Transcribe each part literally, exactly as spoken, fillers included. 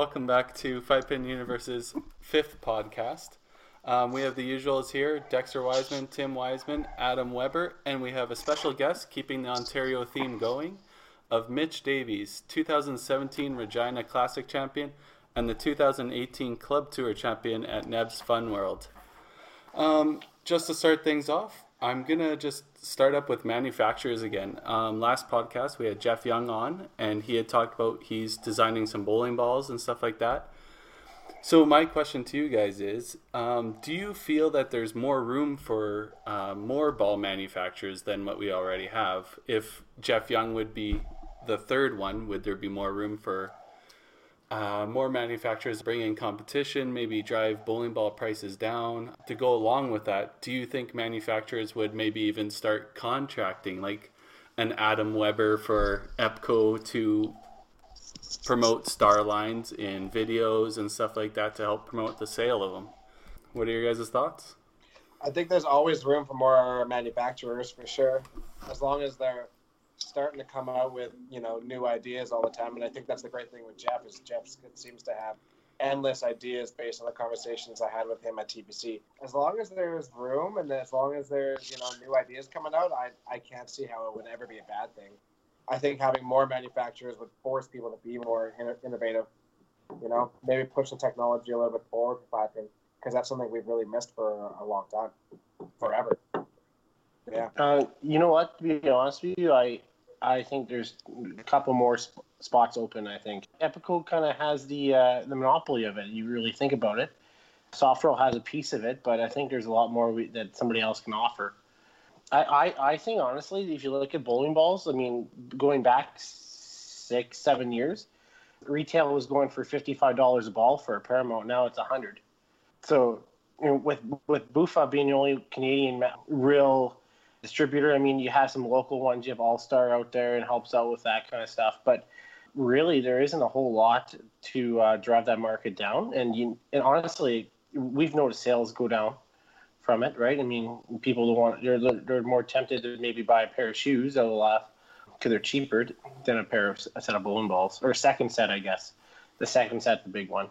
Welcome back to Five Pin Universe's fifth podcast. Um, we have the usuals here, Dexter Wiseman, Tim Wiseman, Adam Weber, and we have a special guest keeping the Ontario theme going of Mitch Davies, two thousand seventeen Regina Classic champion and the two thousand eighteen Club Tour champion at N E B S Fun World. Um, just to start things off, I'm going to just start up with manufacturers again. Um, last podcast, we had Jeff Young on, and he had talked about he's designing some bowling balls and stuff like that. So my question to you guys is, um, do you feel that there's more room for uh, more ball manufacturers than what we already have? If Jeff Young would be the third one, would there be more room for uh, more manufacturers bring in competition, maybe drive bowling ball prices down? To go along with that, do you think manufacturers would maybe even start contracting like an Adam Weber for Epco to promote Starlines in videos and stuff like that to help promote the sale of them? What are your guys' thoughts? I think there's always room for more manufacturers for sure, as long as they're starting to come out with, you know, new ideas all the time. And I think that's the great thing with Jeff is Jeff seems to have endless ideas based on the conversations I had with him at T P C. As long as there's room and as long as there's, you know, new ideas coming out, I I can't see how it would ever be a bad thing. I think having more manufacturers would force people to be more innovative, you know, maybe push the technology a little bit forward, because that's something we've really missed for a long time, forever. Yeah. Uh, you know what? To be honest with you, I I think there's a couple more sp- spots open, I think. Epco kind of has the uh, the monopoly of it, you really think about it. Softroll has a piece of it, but I think there's a lot more we, that somebody else can offer. I, I, I think, honestly, if you look at bowling balls, I mean, going back six, seven years, retail was going for fifty-five dollars a ball for a Paramount. Now it's one hundred dollars. So, you know, with with Bufa being the only Canadian real distributor, I mean, you have some local ones. You have All-Star out there and helps out with that kind of stuff. But really, there isn't a whole lot to uh, drive that market down. And, you, and honestly, we've noticed sales go down from it, right? I mean, people don't want, they're they're more tempted to maybe buy a pair of shoes out of the lot because they're cheaper than a pair of a set of bowling balls, or a second set, I guess. The second set, the big one.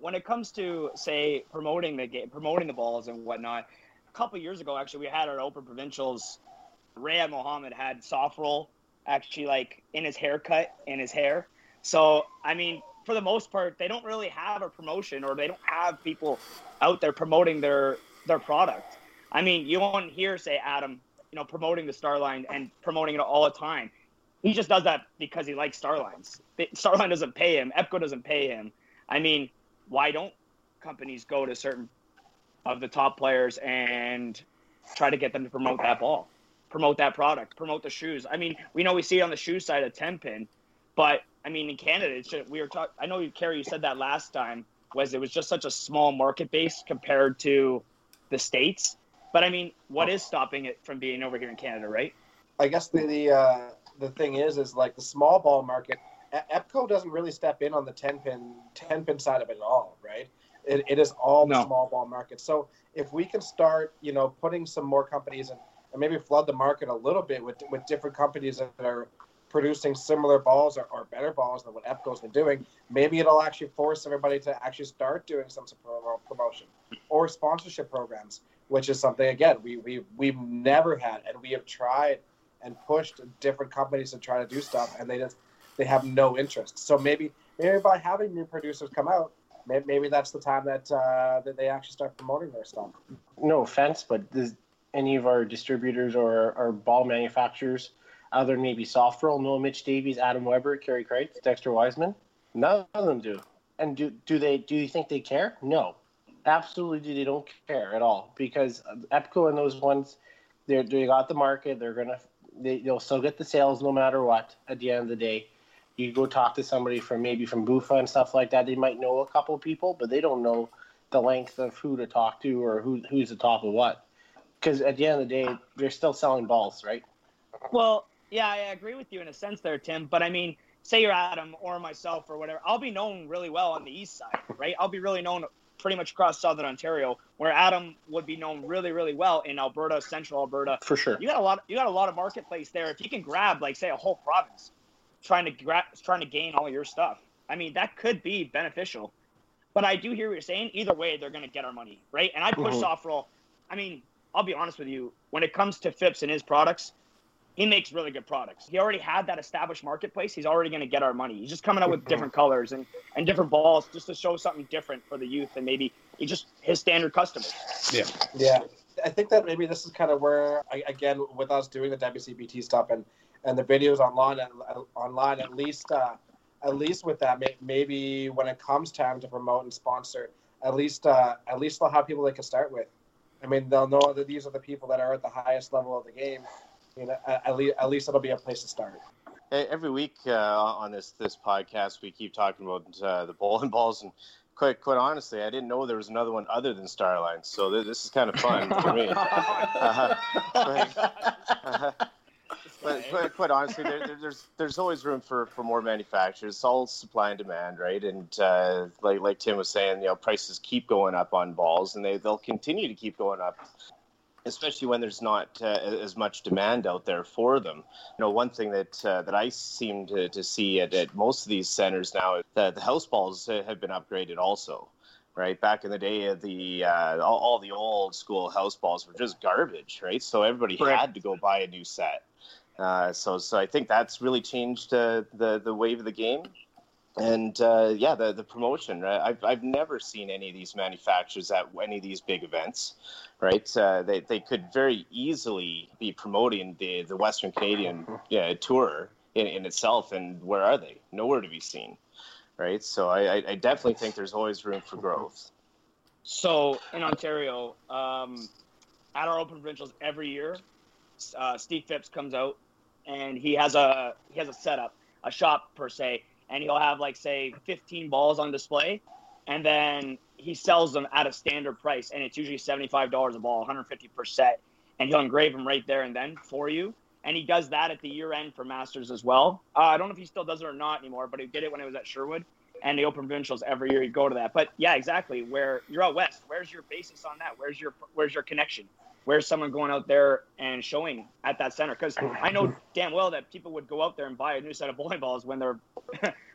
When it comes to, say, promoting the game, promoting the balls and whatnot, a couple of years ago, actually, we had our Open Provincials. Raya Mohammed had Softroll actually like in his haircut, in his hair. So, I mean, for the most part, they don't really have a promotion, or they don't have people out there promoting their their product. I mean, you won't hear, say, Adam, you know, promoting the Starline and promoting it all the time. He just does that because he likes Starlines. Starline doesn't pay him. Epco doesn't pay him. I mean, why don't companies go to certain of the top players and try to get them to promote that ball, promote that product, promote the shoes? I mean, we know we see it on the shoe side of ten-pin, but I mean, in Canada, it's just, we were talking. I know, Carrie, you said that last time. Was it was just such a small market base compared to the States? But I mean, what is stopping it from being over here in Canada, right? I guess the the, uh, the thing is, is like the small ball market. Epco doesn't really step in on the ten pin ten pin side of it at all, right? It it is all no. the small ball market. So if we can start, you know, putting some more companies in, and maybe flood the market a little bit with with different companies that are producing similar balls or, or better balls than what Epco's been doing, maybe it'll actually force everybody to actually start doing some promotion or sponsorship programs, which is something, again, we, we, we've never had. And we have tried and pushed different companies to try to do stuff, and they just they have no interest. So maybe maybe by having new producers come out, maybe, maybe that's the time that, uh, that they actually start promoting their stuff. No offense, but does any of our distributors or our ball manufacturers, other than maybe Softroll, no Mitch Davies, Adam Weber, Carrie Kreitz, Dexter Wiseman? None of them do. And do do they? Do you think they care? No. Absolutely, they don't care at all, because Epco and those ones, they they got the market. They're gonna they, they'll still get the sales no matter what. At the end of the day, you go talk to somebody from maybe from Bufa and stuff like that. They might know a couple of people, but they don't know the length of who to talk to or who who's the top of what. Because at the end of the day, they're still selling balls, right? Well. Yeah, I agree with you in a sense there, Tim. But, I mean, say you're Adam or myself or whatever, I'll be known really well on the east side, right? I'll be really known pretty much across southern Ontario, where Adam would be known really, really well in Alberta, central Alberta. For sure. You got a lot, you got a lot of marketplace there. If you can grab, like, say, a whole province trying to gra- trying to gain all your stuff, I mean, that could be beneficial. But I do hear what you're saying. Either way, they're going to get our money, right? And I push mm-hmm. Softroll. I mean, I'll be honest with you. When it comes to Phipps and his products, he makes really good products. He already had that established marketplace. He's already going to get our money. He's just coming out with different colors and, and different balls just to show something different for the youth and maybe just his standard customers. Yeah. Yeah. I think that maybe this is kind of where, I, again, with us doing the W C B T stuff and, and the videos online, uh, online at least uh, at least with that, may, maybe when it comes time to promote and sponsor, at least uh, at least they'll have people they can start with. I mean, they'll know that these are the people that are at the highest level of the game. You know, at least, at least it'll be a place to start. Hey, every week uh, on this this podcast, we keep talking about uh, the bowling balls, and quite quite honestly, I didn't know there was another one other than Starline. So th- this is kind of fun for me. Uh, but, uh, but quite, quite honestly, there, there, there's there's always room for, for more manufacturers. It's all supply and demand, right? And uh, like like Tim was saying, you know, prices keep going up on balls, and they they'll continue to keep going up. Especially when there's not uh, as much demand out there for them. You know, one thing that uh, that I seem to, to see at, at most of these centers now is that the house balls have been upgraded also, right? Back in the day, the uh, all, all the old school house balls were just garbage, right? So everybody Correct. had to go buy a new set. Uh, so, so I think that's really changed uh, the the wave of the game. And uh, yeah, the the promotion. Right? I've I've never seen any of these manufacturers at any of these big events, right? Uh, they they could very easily be promoting the, the Western Canadian yeah, tour in, in itself. And where are they? Nowhere to be seen, right? So I, I definitely think there's always room for growth. So in Ontario, um, at our Open Provincials every year, uh, Steve Phipps comes out and he has a he has a setup, a shop per se. And he'll have, like, say, fifteen balls on display, and then he sells them at a standard price, and it's usually seventy-five dollars a ball, one hundred fifty percent, and he'll engrave them right there and then for you. And he does that at the year-end for Masters as well. Uh, I don't know if he still does it or not anymore, but he did it when it was at Sherwood, and the Open Provincials every year he'd go to that. But, yeah, exactly, where you're out west, where's your basis on that? Where's your where's your connection? Where's someone going out there and showing at that center? Because I know damn well that people would go out there and buy a new set of bowling balls when they're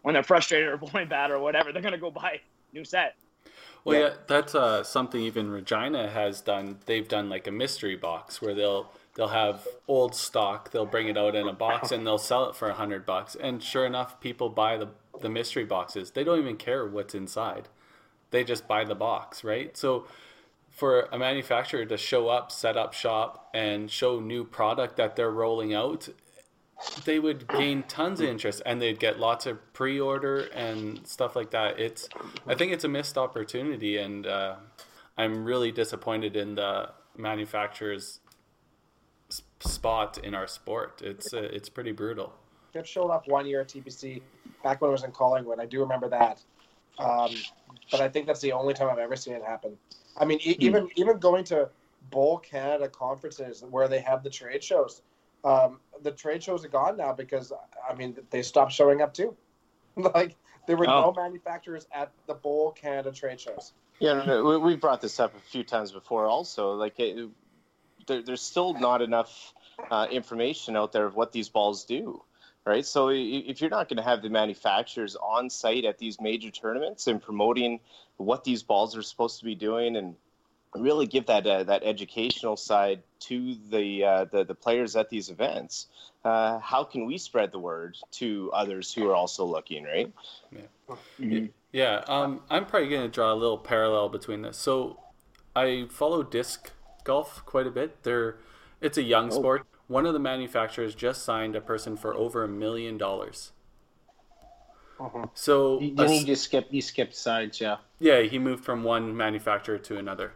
when they're frustrated or bowling bad or whatever. They're going to go buy a new set. Well, yeah, yeah that's uh, something even Regina has done. They've done like a mystery box where they'll they'll have old stock. They'll bring it out in a box and they'll sell it for a hundred bucks. And sure enough, people buy the the mystery boxes. They don't even care what's inside. They just buy the box, right? So. For a manufacturer to show up, set up shop, and show new product that they're rolling out, they would gain tons of interest, and they'd get lots of pre-order and stuff like that. It's, I think it's a missed opportunity, and uh, I'm really disappointed in the manufacturer's spot in our sport. It's uh, it's pretty brutal. I've shown up one year at T P C back when I was in Collingwood. I do remember that, um, but I think that's the only time I've ever seen it happen. I mean, even even going to Bowl Canada conferences where they have the trade shows, um, the trade shows are gone now because, I mean, they stopped showing up too. Like, there were oh. no manufacturers at the Bowl Canada trade shows. Yeah, no, no, we've brought this up a few times before also. Like, it, there, there's still not enough uh, information out there of what these balls do. Right, so if you're not going to have the manufacturers on site at these major tournaments and promoting what these balls are supposed to be doing, and really give that uh, that educational side to the, uh, the the players at these events, uh, how can we spread the word to others who are also looking? Right? Yeah, mm-hmm. yeah. Um, I'm probably going to draw a little parallel between this. So I follow disc golf quite a bit. They're it's a young oh. sport. One of the manufacturers just signed a person for over a million dollars. So you a, need to skip. You skip sides, yeah. Yeah, he moved from one manufacturer to another.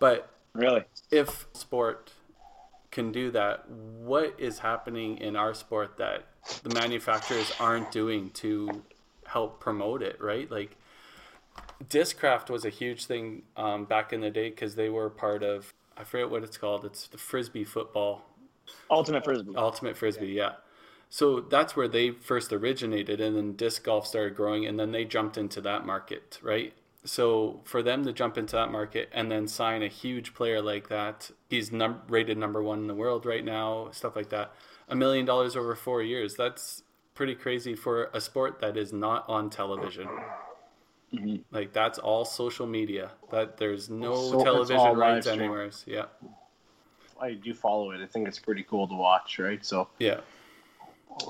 But really, if sport can do that, what is happening in our sport that the manufacturers aren't doing to help promote it? Right, like Discraft was a huge thing um, back in the day because they were part of. I forget what it's called. It's the frisbee football. Ultimate Frisbee. Ultimate Frisbee, yeah. So that's where they first originated, and then disc golf started growing, and then they jumped into that market, right? So for them to jump into that market and then sign a huge player like that, he's num- rated number one in the world right now, stuff like that, a million dollars over four years, that's pretty crazy for a sport that is not on television. Mm-hmm. Like, that's all social media. That there's no so television rights anywhere. Yeah. I do follow it. I think it's pretty cool to watch, right? So yeah.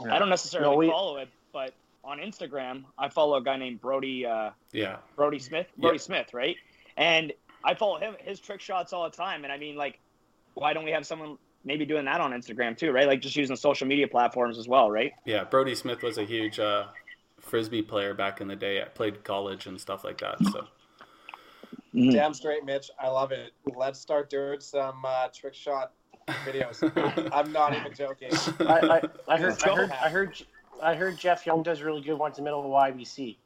yeah. I don't necessarily no, we... follow it, but on Instagram, I follow a guy named Brody. Uh, yeah. Brody Smith. Brody yeah. Smith, right? And I follow him, his trick shots all the time. And I mean, like, why don't we have someone maybe doing that on Instagram too, right? Like, just using social media platforms as well, right? Yeah, Brody Smith was a huge uh, Frisbee player back in the day. I played college and stuff like that, so. Mm. Damn straight, Mitch. I love it. Let's start doing some uh, trick shot videos. I'm not even joking. I, I, I, heard, I, heard, I, heard, I heard Jeff Young does really good ones in the middle of Y B C.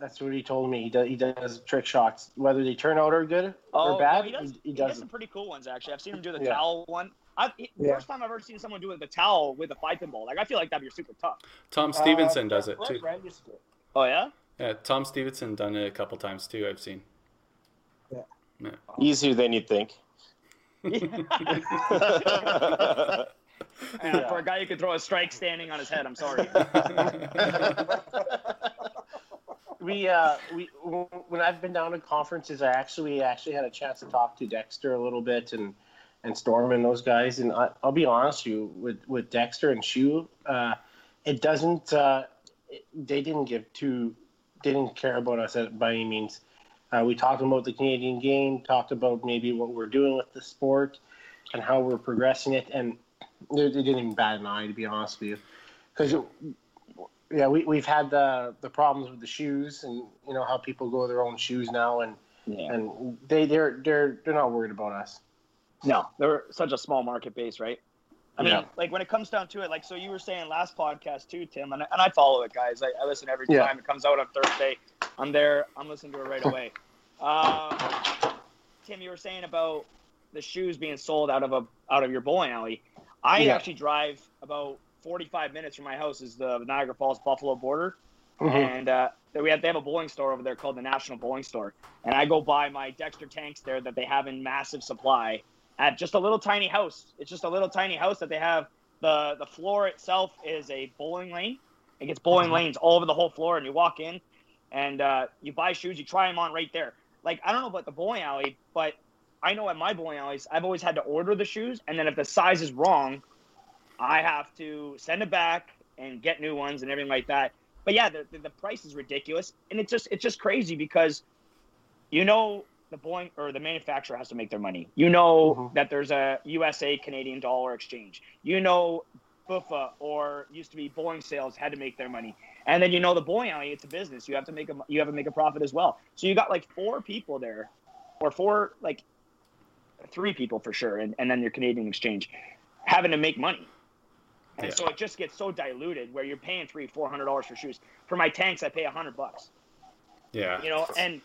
That's what he told me. He does, he does trick shots, whether they turn out are good oh, or bad. No, he, does, he, he, he does some them. pretty cool ones, actually. I've seen him do the yeah. towel one. I've, yeah. First time I've ever seen someone do the towel with a five-pin ball. Like, I feel like that'd be super tough. Tom Stevenson uh, does it, too. Oh, yeah? Yeah, Tom Stevenson done it a couple times, too, I've seen. Yeah. yeah. Easier than you'd think. Yeah. Yeah. For a guy who could throw a strike standing on his head, I'm sorry. We uh we when I've been down to conferences, I actually actually had a chance to talk to Dexter a little bit and and Storm and those guys, and I, I'll be honest with you, with with Dexter and Shu, uh, it doesn't uh, it, they didn't give two they didn't care about us by any means. Uh, we talked about the Canadian game, talked about maybe what we're doing with the sport and how we're progressing it, and they, they didn't even bat an eye, to be honest with you, because. Yeah, we we've had the the problems with the shoes, and you know how people go their own shoes now, and yeah. and they they're they're they're not worried about us. No, they're such a small market base, right? I yeah. mean, like when it comes down to it, like so you were saying last podcast too, Tim, and I, and I follow it, guys. I, I listen every yeah. time it comes out on Thursday. I'm there. I'm listening to it right away. Um, Tim, you were saying about the shoes being sold out of a out of your bowling alley. I yeah. actually drive about forty-five minutes from my house is the Niagara Falls Buffalo border, mm-hmm. and uh, we have they have a bowling store over there called the National Bowling Store, and I go buy my Dexter tanks there that they have in massive supply at just a little tiny house. It's just a little tiny house that they have. the The floor itself is a bowling lane. It gets bowling lanes all over the whole floor, and you walk in, and uh, you buy shoes, you try them on right there. Like I don't know about the bowling alley, but I know at my bowling alleys, I've always had to order the shoes, and then if the size is wrong, I have to send it back and get new ones and everything like that. But yeah, the, the the price is ridiculous, and it's just it's just crazy because, you know, the bowling or the manufacturer has to make their money. You know mm-hmm. that there's a U S A Canadian dollar exchange. You know, Bufa or used to be bowling sales had to make their money, and then you know the bowling alley. It's a business. You have to make a you have to make a profit as well. So you got like four people there, or four like three people for sure, and and then your Canadian exchange having to make money. And yeah. so it just gets so diluted where you're paying three, four hundred dollars for shoes. For my tanks, I pay a hundred bucks. Yeah. You know, and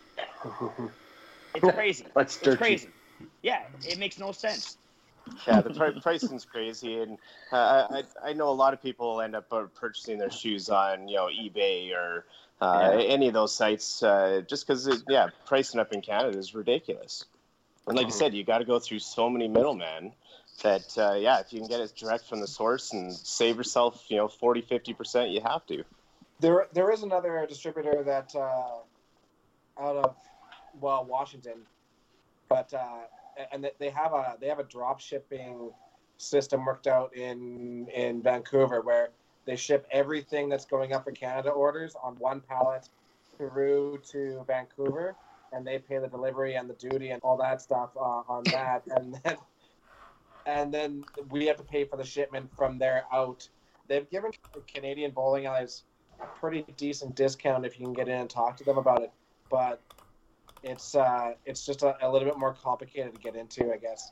it's crazy. That's dirty. It's crazy. Yeah, it makes no sense. Yeah, the pri- pricing's crazy, and uh, I I know a lot of people end up purchasing their shoes on you know eBay or uh, yeah. any of those sites uh, just because yeah, pricing up in Canada is ridiculous. And like you said, you got to go through so many middlemen. That, uh, yeah, if you can get it direct from the source and save yourself, you know, forty, fifty percent, you have to. There, there is another distributor that uh, out of, well, Washington, but uh, and they have a they have a drop shipping system worked out in in Vancouver where they ship everything that's going up in Canada orders on one pallet through to Vancouver, and they pay the delivery and the duty and all that stuff uh, on that, and then. And then we have to pay for the shipment from there out. They've given Canadian bowling alleys a pretty decent discount if you can get in and talk to them about it. But it's uh, it's just a, a little bit more complicated to get into, I guess.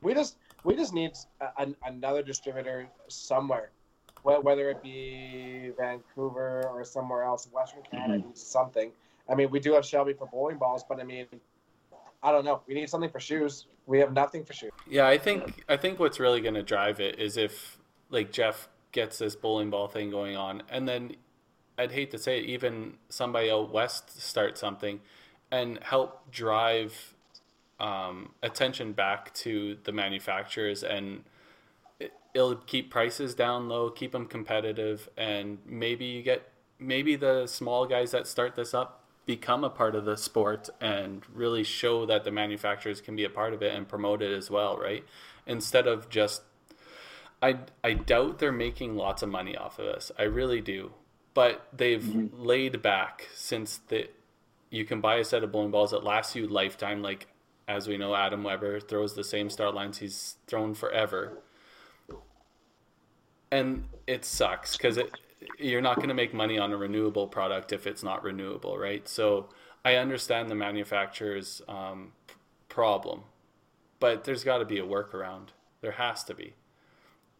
We just we just need a, an, another distributor somewhere, whether it be Vancouver or somewhere else, Western Canada, mm-hmm. something. I mean, we do have Shelby for bowling balls, but I mean, I don't know. We need something for shoes. We have nothing for shoes. Yeah, I think I think what's really going to drive it is if, like, Jeff gets this bowling ball thing going on, and then I'd hate to say it, even somebody out west starts something and help drive um, attention back to the manufacturers. And it, it'll keep prices down low, keep them competitive, and maybe you get maybe the small guys that start this up become a part of the sport and really show that the manufacturers can be a part of it and promote it as well, right? Instead of just, I, I doubt they're making lots of money off of this. I really do. But they've mm-hmm. laid back since the, you can buy a set of bowling balls that lasts you lifetime. Like, as we know, Adam Weber throws the same star lines he's thrown forever. And it sucks because it, you're not going to make money on a renewable product if it's not renewable, right? So I understand the manufacturer's um, problem, but there's got to be a workaround. There has to be.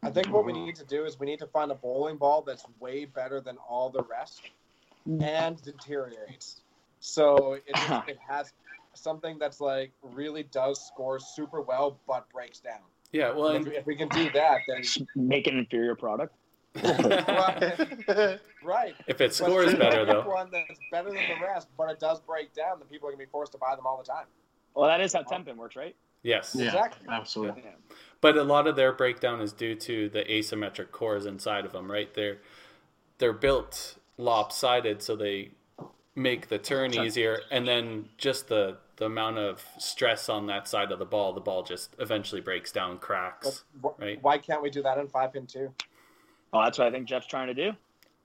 I think what we need to do is we need to find a bowling ball that's way better than all the rest and deteriorates. So it, it has something that's like really does score super well but breaks down. Yeah, well, and if, if we can do that, then make an inferior product. Right. If it scores better, though, one that's better than the rest, but it does break down, then people are gonna be forced to buy them all the time. Well, that is how Tenpin works, right? Yes, yeah, exactly, absolutely. Yeah. But a lot of their breakdown is due to the asymmetric cores inside of them, right? They're they're built lopsided, so they make the turn easier, and then just the the amount of stress on that side of the ball, the ball just eventually breaks down, cracks. Right? Why can't we do that in five-pin too? Oh, that's what I think Jeff's trying to do.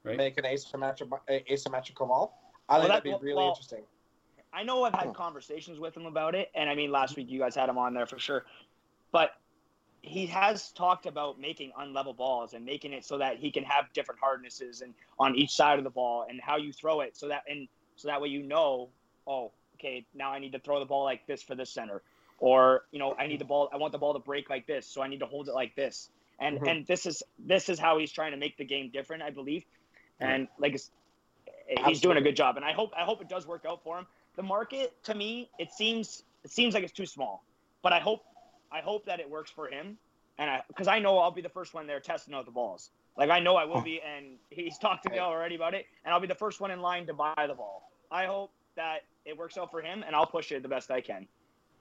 Right? Make an asymmetrical, asymmetrical ball. I well, think that'd be well, really well, interesting. I know I've had conversations with him about it, and I mean, last week you guys had him on there for sure. But he has talked about making unlevel balls and making it so that he can have different hardnesses and on each side of the ball and how you throw it, so that and so that way you know, oh, okay, now I need to throw the ball like this for this center, or you know, I need the ball, I want the ball to break like this, so I need to hold it like this. And mm-hmm. and this is this is how he's trying to make the game different, I believe. And like he's Absolutely. doing a good job, and I hope I hope it does work out for him. The market, to me, it seems it seems like it's too small, but I hope I hope that it works for him, and I because I know I'll be the first one there testing out the balls. Like I know I will be, and he's talked to me already about it, and I'll be the first one in line to buy the ball. I hope that it works out for him, and I'll push it the best I can.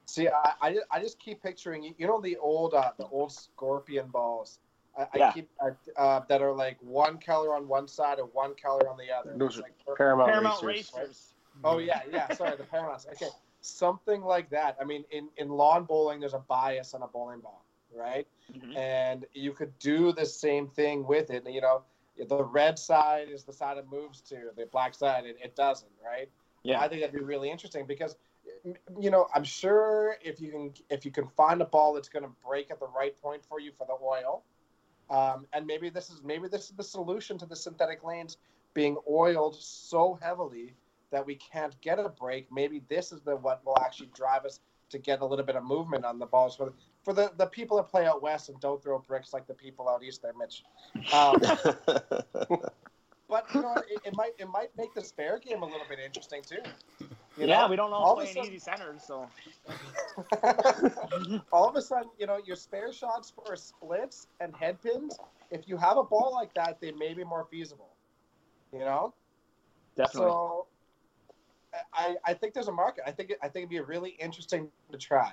See, I, I, I just keep picturing, you know, the old uh, the old scorpion balls. I, yeah. I keep I, uh, that are like one color on one side and one color on the other. Those like are Paramount, Paramount Racers. Racers. Right? Oh yeah, yeah. Sorry, the Paramount. Okay, something like that. I mean, in, in lawn bowling, there's a bias on a bowling ball, right? Mm-hmm. And you could do the same thing with it. You know, the red side is the side it moves to. The black side, it, it doesn't, right? Yeah, I think that'd be really interesting because, you know, I'm sure if you can if you can find a ball that's going to break at the right point for you for the oil, um, and maybe this is maybe this is the solution to the synthetic lanes being oiled so heavily that we can't get a break. Maybe this is the what will actually drive us to get a little bit of movement on the balls for the, for the, the people that play out west and don't throw bricks like the people out east there, Mitch. Um, But you know, it, it might it might make this fair game a little bit interesting too. You yeah, know? we don't all, all play in sudden, easy centers, so all of a sudden, you know, your spare shots for splits and head pins. If you have a ball like that, they may be more feasible. You know, definitely. So I I think there's a market. I think it, I think it'd be really interesting to try.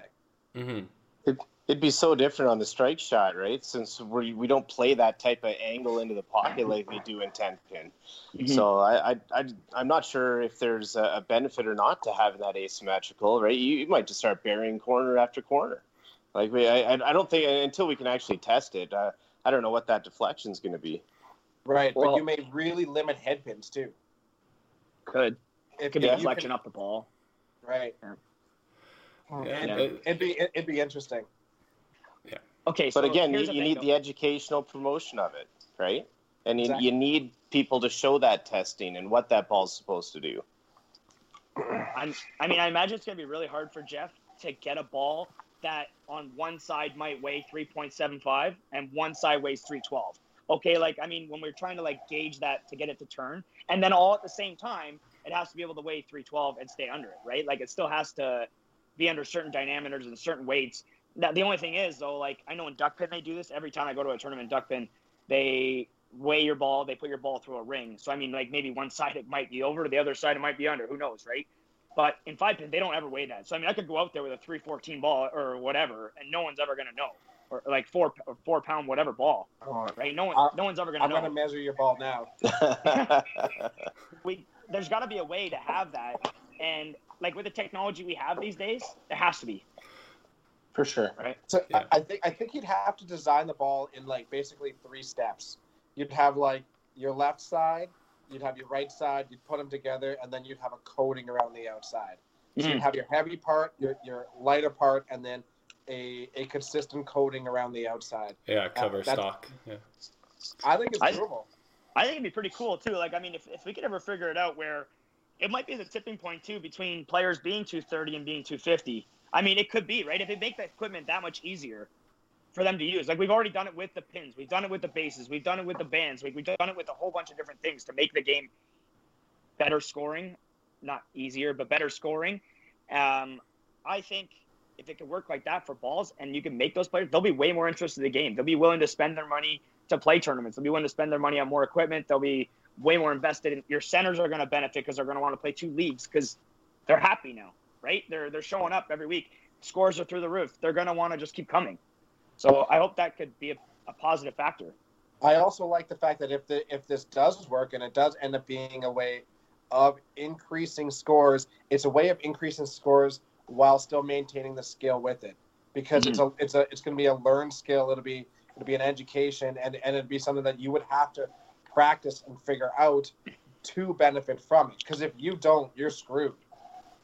Mm-hmm. It, it'd be so different on the strike shot, right? Since we we don't play that type of angle into the pocket like they do in ten pin. Mm-hmm. So I, I, I, I'm not sure if there's a benefit or not to having that asymmetrical, right? You, you might just start burying corner after corner. Like we, I, I don't think, until we can actually test it, uh, I don't know what that deflection's going to be. Right, well, but you may really limit head pins too. Could. It could be deflection up the ball. Right. Yeah. Yeah, it'd, it'd, it'd be it'd be interesting. Yeah. Okay. So but again, you, you need the educational promotion of it, right? And exactly. you, you need people to show that testing and what that ball's supposed to do. I'm, I mean, I imagine it's gonna be really hard for Jeff to get a ball that on one side might weigh three point seven five and one side weighs three twelve. Okay, like I mean, when we're trying to like gauge that to get it to turn, and then all at the same time, it has to be able to weigh three twelve and stay under it, right? Like it still has to be under certain diameters and certain weights. Now, the only thing is, though, like I know in Duckpin they do this. Every time I go to a tournament in Duckpin, they weigh your ball. They put your ball through a ring. So, I mean, like maybe one side it might be over. The other side it might be under. Who knows, right? But in five-pin, they don't ever weigh that. So, I mean, I could go out there with a three fourteen ball or whatever, and no one's ever going to know. or like four or four pound whatever ball, oh, right? No one, I, no one's ever gonna. I'm know. gonna measure your ball now. we there's got to be a way to have that, and like with the technology we have these days, there has to be. For sure, right? So yeah. I, I think I think you'd have to design the ball in like basically three steps. You'd have like your left side, you'd have your right side, you'd put them together, and then you'd have a coating around the outside. So mm-hmm. you'd have your heavy part, your your lighter part, and then a a consistent coating around the outside. Yeah, cover uh, stock. Yeah. I think it's doable. I, I think it'd be pretty cool too. Like I mean, if if we could ever figure it out, where it might be the tipping point too between players being two thirty and being two fifty. I mean, it could be, right? If they make the equipment that much easier for them to use. Like, we've already done it with the pins. We've done it with the bases. We've done it with the bands. Like, we've done it with a whole bunch of different things to make the game better scoring. Not easier, but better scoring. Um, I think if it could work like that for balls and you can make those players, they'll be way more interested in the game. They'll be willing to spend their money to play tournaments. They'll be willing to spend their money on more equipment. They'll be way more invested. In, your centers are going to benefit because they're going to want to play two leagues because they're happy now. Right? They're they're showing up every week. Scores are through the roof. They're going to want to just keep coming. So I hope that could be a, a positive factor. I also like the fact that if the if this does work and it does end up being a way of increasing scores, it's a way of increasing scores while still maintaining the skill with it. Because mm-hmm. it's a it's a it's going to be a learned skill. It'll be it'll be an education and and it'd be something that you would have to practice and figure out to benefit from it. Because if you don't, you're screwed.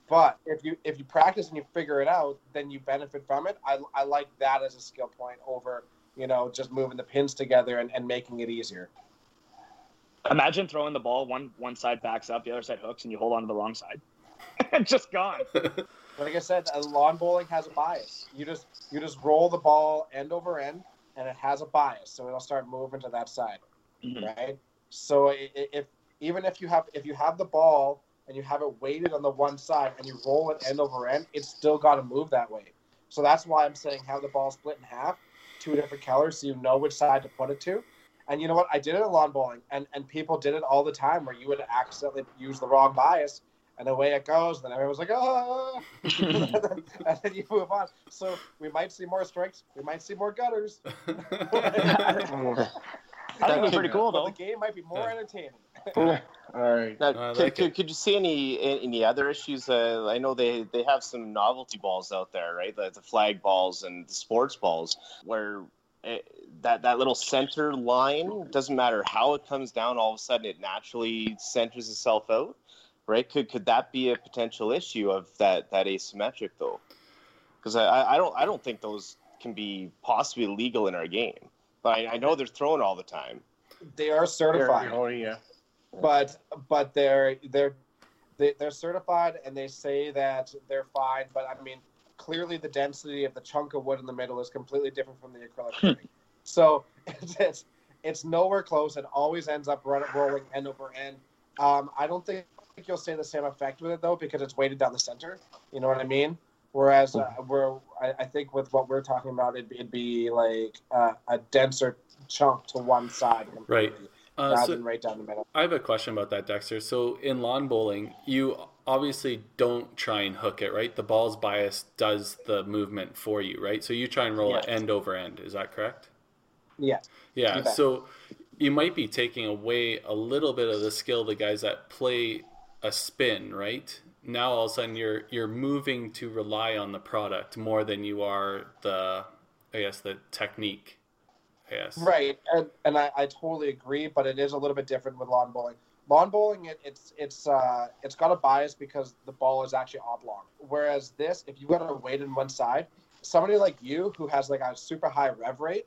But if you if you practice and you figure it out, then you benefit from it. I, I like that as a skill point over, you know, just moving the pins together and, and making it easier. Imagine throwing the ball, one one side backs up, the other side hooks, and you hold on to the wrong side. It's just gone. Like I said, lawn bowling has a bias. You just you just roll the ball end over end, and it has a bias, so it'll start moving to that side, mm-hmm. right? So if even if you have if you have the ball and you have it weighted on the one side, and you roll it end over end, it's still got to move that way. So that's why I'm saying have the ball split in half, two different colors, so you know which side to put it to. And you know what? I did it in lawn bowling, and, and people did it all the time where you would accidentally use the wrong bias, and away it goes, and then everyone's like, ah! and, then, and then you move on. So we might see more strikes. We might see more gutters. I think it was pretty cool, though. The game might be more entertaining. All right. Now, no, could, like could, could you see any any other issues? Uh, I know they, they have some novelty balls out there, right? The, the flag balls and the sports balls, where it, that, that little center line, doesn't matter how it comes down, all of a sudden it naturally centers itself out, right? Could could that be a potential issue of that, that asymmetric, though? Because I, I, don't, I don't think those can be possibly legal in our game. I, I know they're thrown all the time. They are certified. Oh yeah, but but they're they're they, they're certified, and they say that they're fine. But I mean, clearly the density of the chunk of wood in the middle is completely different from the acrylic coating. So it's, it's it's nowhere close. It always ends up run, rolling end over end. Um, I don't think you'll see the same effect with it though, because it's weighted down the center. You know what I mean? Whereas uh, we're, I, I think with what we're talking about, it'd, it'd be like uh, a denser chunk to one side. Right. Uh, rather so than right down the middle. I have a question about that, Dexter. So in lawn bowling, you obviously don't try and hook it, right? The ball's bias does the movement for you, right? So you try and roll yes. it end over end. Is that correct? Yeah. Yeah. Okay. So you might be taking away a little bit of the skill of the guys that play a spin, right? Now all of a sudden you're you're moving to rely on the product more than you are the I guess the technique. I guess. Right. And and I, I totally agree, but it is a little bit different with lawn bowling. Lawn bowling it, it's it's uh it's got a bias because the ball is actually oblong. Whereas this, if you got a weight in one side, somebody like you who has like a super high rev rate,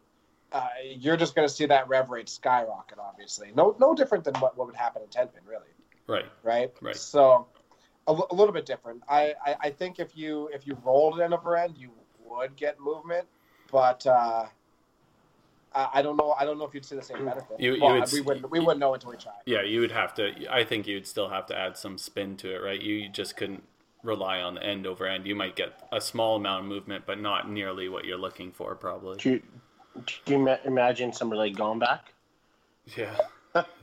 uh, you're just gonna see that rev rate skyrocket obviously. No no different than what, what would happen in ten pin really. Right. Right? Right. So A, l- a little bit different. I, I, I think if you if you rolled it end over end, you would get movement, but uh, I, I don't know. I don't know if you'd see the same benefit. You, well, you would, we wouldn't. We wouldn't know until we tried. Yeah, you would have to. I think you'd still have to add some spin to it, right? You just couldn't rely on the end over end. You might get a small amount of movement, but not nearly what you're looking for, probably. Do you, do you ma- imagine somebody like going back? Yeah.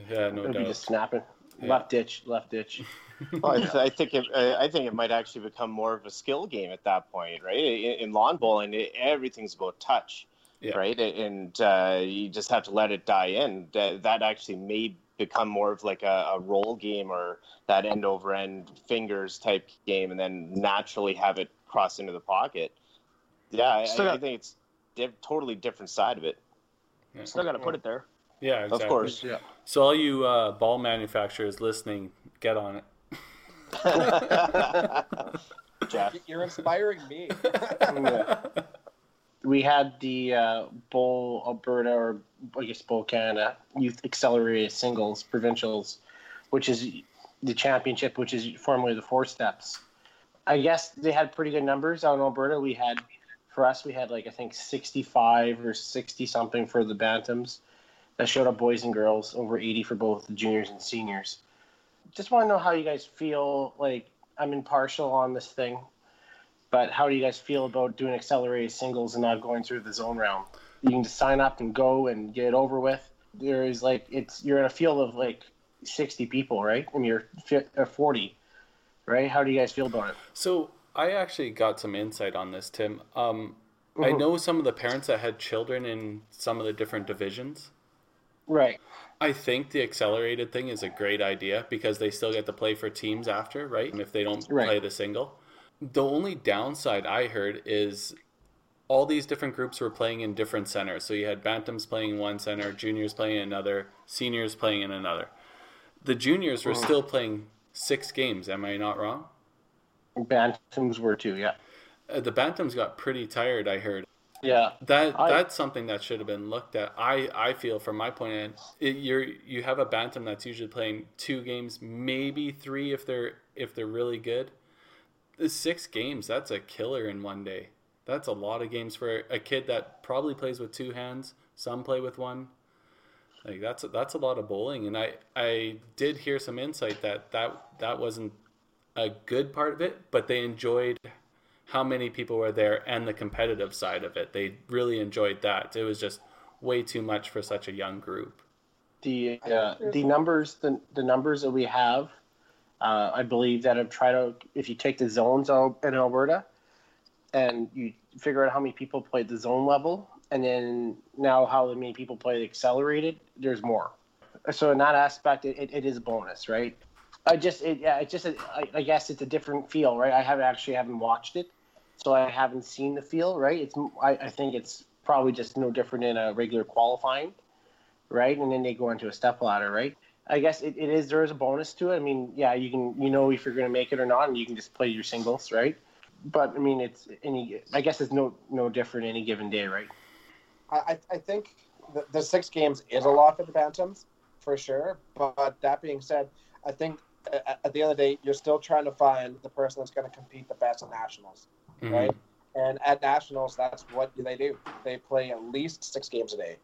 Yeah. No doubt. Just snapping. Yeah. Left ditch, left ditch. Well, I, th- I think it, I think it might actually become more of a skill game at that point, right? In, in lawn bowling, it, everything's about touch. yeah. right? And uh, you just have to let it die in. That, that actually may become more of like a, a roll game or that end-over-end fingers type game, and then naturally have it cross into the pocket. Yeah, I, got, I think it's a totally different side of it. Yeah. Still got to put it there. Yeah, exactly. Of course. Yeah. So all you uh, ball manufacturers listening, get on it. Jeff. You're inspiring me. We had the uh, Bowl Alberta, or I guess Bowl Canada, Youth Accelerated Singles Provincials, which is the championship, which is formerly the Four Steps. I guess they had pretty good numbers out in Alberta. We had, for us, we had like I think sixty-five or sixty something for the Bantams. That showed up, boys and girls, over eighty for both the juniors and seniors. Just want to know how you guys feel. Like, I'm impartial on this thing, but how do you guys feel about doing accelerated singles and not going through the zone round? You can just sign up and go and get it over with. There is like, it's, you're in a field of like sixty people, right? And you're forty, right? How do you guys feel about it? So I actually got some insight on this, Tim. Um, mm-hmm. I know some of the parents that had children in some of the different divisions. Right. I think the accelerated thing is a great idea because they still get to play for teams after, right? If they don't right. play the single. The only downside I heard is all these different groups were playing in different centers. So you had Bantams playing in one center, juniors playing in another, seniors playing in another. The juniors were oh. still playing six games. Am I not wrong? Bantams were too, yeah. Uh, the Bantams got pretty tired, I heard. Yeah, that I, that's something that should have been looked at. I, I feel from my point of view, you're you have a Bantam that's usually playing two games, maybe three if they're if they're really good. The six games, that's a killer in one day. That's a lot of games for a kid that probably plays with two hands. Some play with one. Like that's that's a lot of bowling, and I I did hear some insight that that, that wasn't a good part of it, but they enjoyed how many people were there, and the competitive side of it. They really enjoyed that. It was just way too much for such a young group. The uh, the numbers the, the numbers that we have, uh, I believe that have tried out, if you take the zones out in Alberta and you figure out how many people played the zone level, and then now how many people played accelerated, there's more. So in that aspect, it, it, it is a bonus, right? I just, it, yeah, it just, I, I guess it's a different feel, right? I haven't actually haven't watched it, so I haven't seen the feel, right? It's, I, I think it's probably just no different than a regular qualifying, right? And then they go into a step ladder, right? I guess it, it is, there is a bonus to it. I mean, yeah, you can, you know, if you're going to make it or not, and you can just play your singles, right? But I mean, it's any, I guess it's no, no different any given day, right? I, I think the, the six games is a lot for the Bantams, for sure. But that being said, I think, at the end of the day, you're still trying to find the person that's going to compete the best at Nationals, mm-hmm. right? And at Nationals, that's what do they do. They play at least six games a day.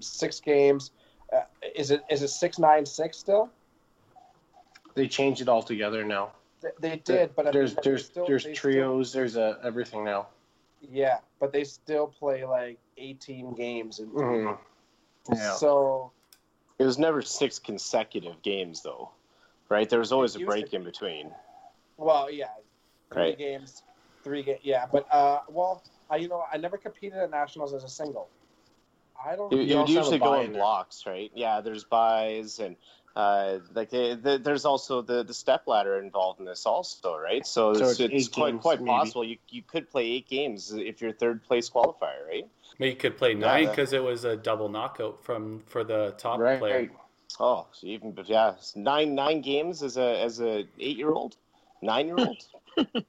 Six games. Uh, is it is it six nine six still? They changed it all together now. They, they did, but there's I mean, there's still, there's trios. Still, there's a everything now. Yeah, but they still play like eighteen games. In- mm-hmm. Yeah. So it was never six consecutive games though. Right, there was always a break in between. Well, yeah, three right. games, three games, yeah. But uh, well, I you know I never competed at Nationals as a single. I don't. It, it would usually go in blocks, right? Yeah, there's buys and uh, like they, they, there's also the, the step ladder involved in this also, right? So, so it's, it's, it's quite quite maybe. possible you you could play eight games if you're third place qualifier, right? But you could play nine because yeah, it was a double knockout from for the top right, player. Right. Oh, so even but yeah, nine nine games as a as a eight year old, nine year old.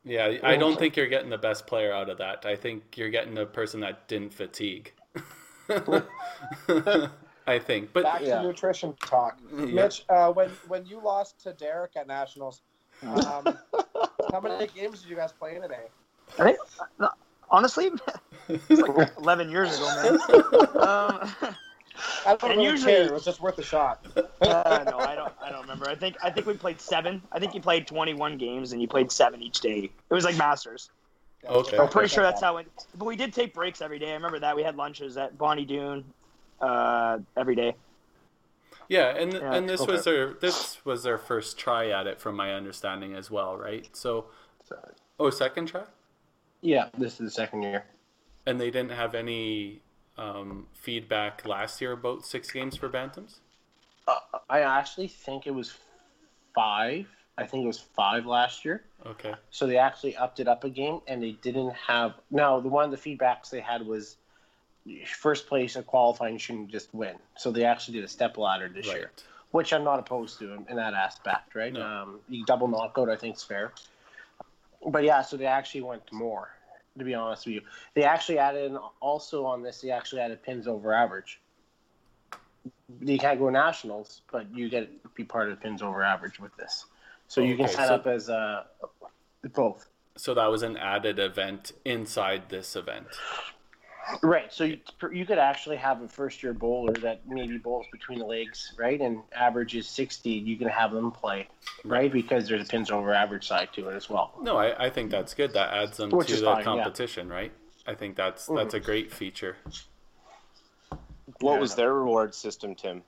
Yeah, I don't think you're getting the best player out of that. I think you're getting a person that didn't fatigue. I think. But back yeah. to nutrition talk, yeah. Mitch. Uh, when when you lost to Derek at Nationals, um, how many games did you guys play in a day? I think, honestly, it's like eleven years ago, man. um, I don't and really usually care. It was just worth a shot. uh, no, I don't. I don't remember. I think. I think we played seven. I think you played twenty-one games, and you played seven each day. It was like Masters. Okay. I'm pretty sure that's how it. But we did take breaks every day. I remember that we had lunches at Bonnie Doon uh, every day. Yeah, and yeah, and this okay. was their this was their first try at it, from my understanding as well, right? So, oh, second try. Yeah, this is the second year. And they didn't have any um, feedback last year about six games for Bantams? Uh, I actually think it was five. I think it was five last year. Okay. So they actually upped it up a game, and they didn't have – no, the one of the feedbacks they had was first place at qualifying shouldn't just win. So they actually did a step ladder this right. year, which I'm not opposed to in, in that aspect, right? No. Um, you double knockout, I think, is fair. But, yeah, so they actually went more, to be honest with you. They actually added – also on this, they actually added pins over average. You can't go nationals, but you get to be part of pins over average with this. So you okay, can sign so, up as uh, both. So that was an added event inside this event. Right. So you, you could actually have a first-year bowler that maybe bowls between the legs, right, and averages sixty. You can have them play, right, because there's a pins over average side to it as well. No, I, I think that's good. That adds them Which to the fine, competition, yeah. right? I think that's that's mm-hmm. a great feature. What yeah. was their reward system, Tim?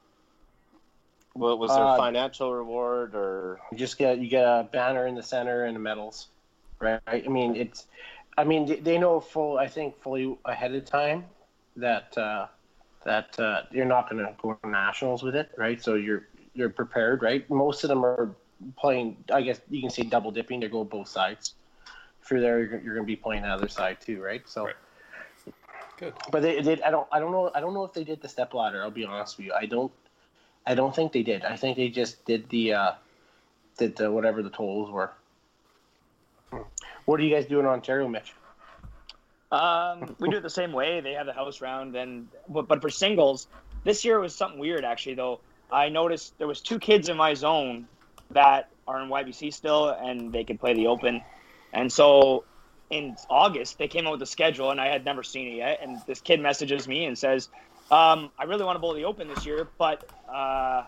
Well, was there a financial uh, reward, or you just get you get a banner in the center and the medals, right? I mean, it's, I mean, they know full. I think fully ahead of time that uh, that uh, you're not going to go to nationals with it, right? So you're you're prepared, right? Most of them are playing. I guess you can say double dipping. They go both sides. If you're there, you're, you're going to be playing the other side too, right? So. Right. Good. But they did. I don't. I don't know. I don't know if they did the step ladder. I'll be honest with you. I don't. I don't think they did. I think they just did the, uh, did the, whatever the totals were. What are you guys doing in Ontario, Mitch? Um, we do it the same way. They have the house round, and but, but for singles, this year was something weird actually. Though I noticed there was two kids in my zone that are in Y B C still, and they could play the Open. And so in August they came out with a schedule, and I had never seen it yet. And this kid messages me and says, Um, I really want to bowl the Open this year, but uh,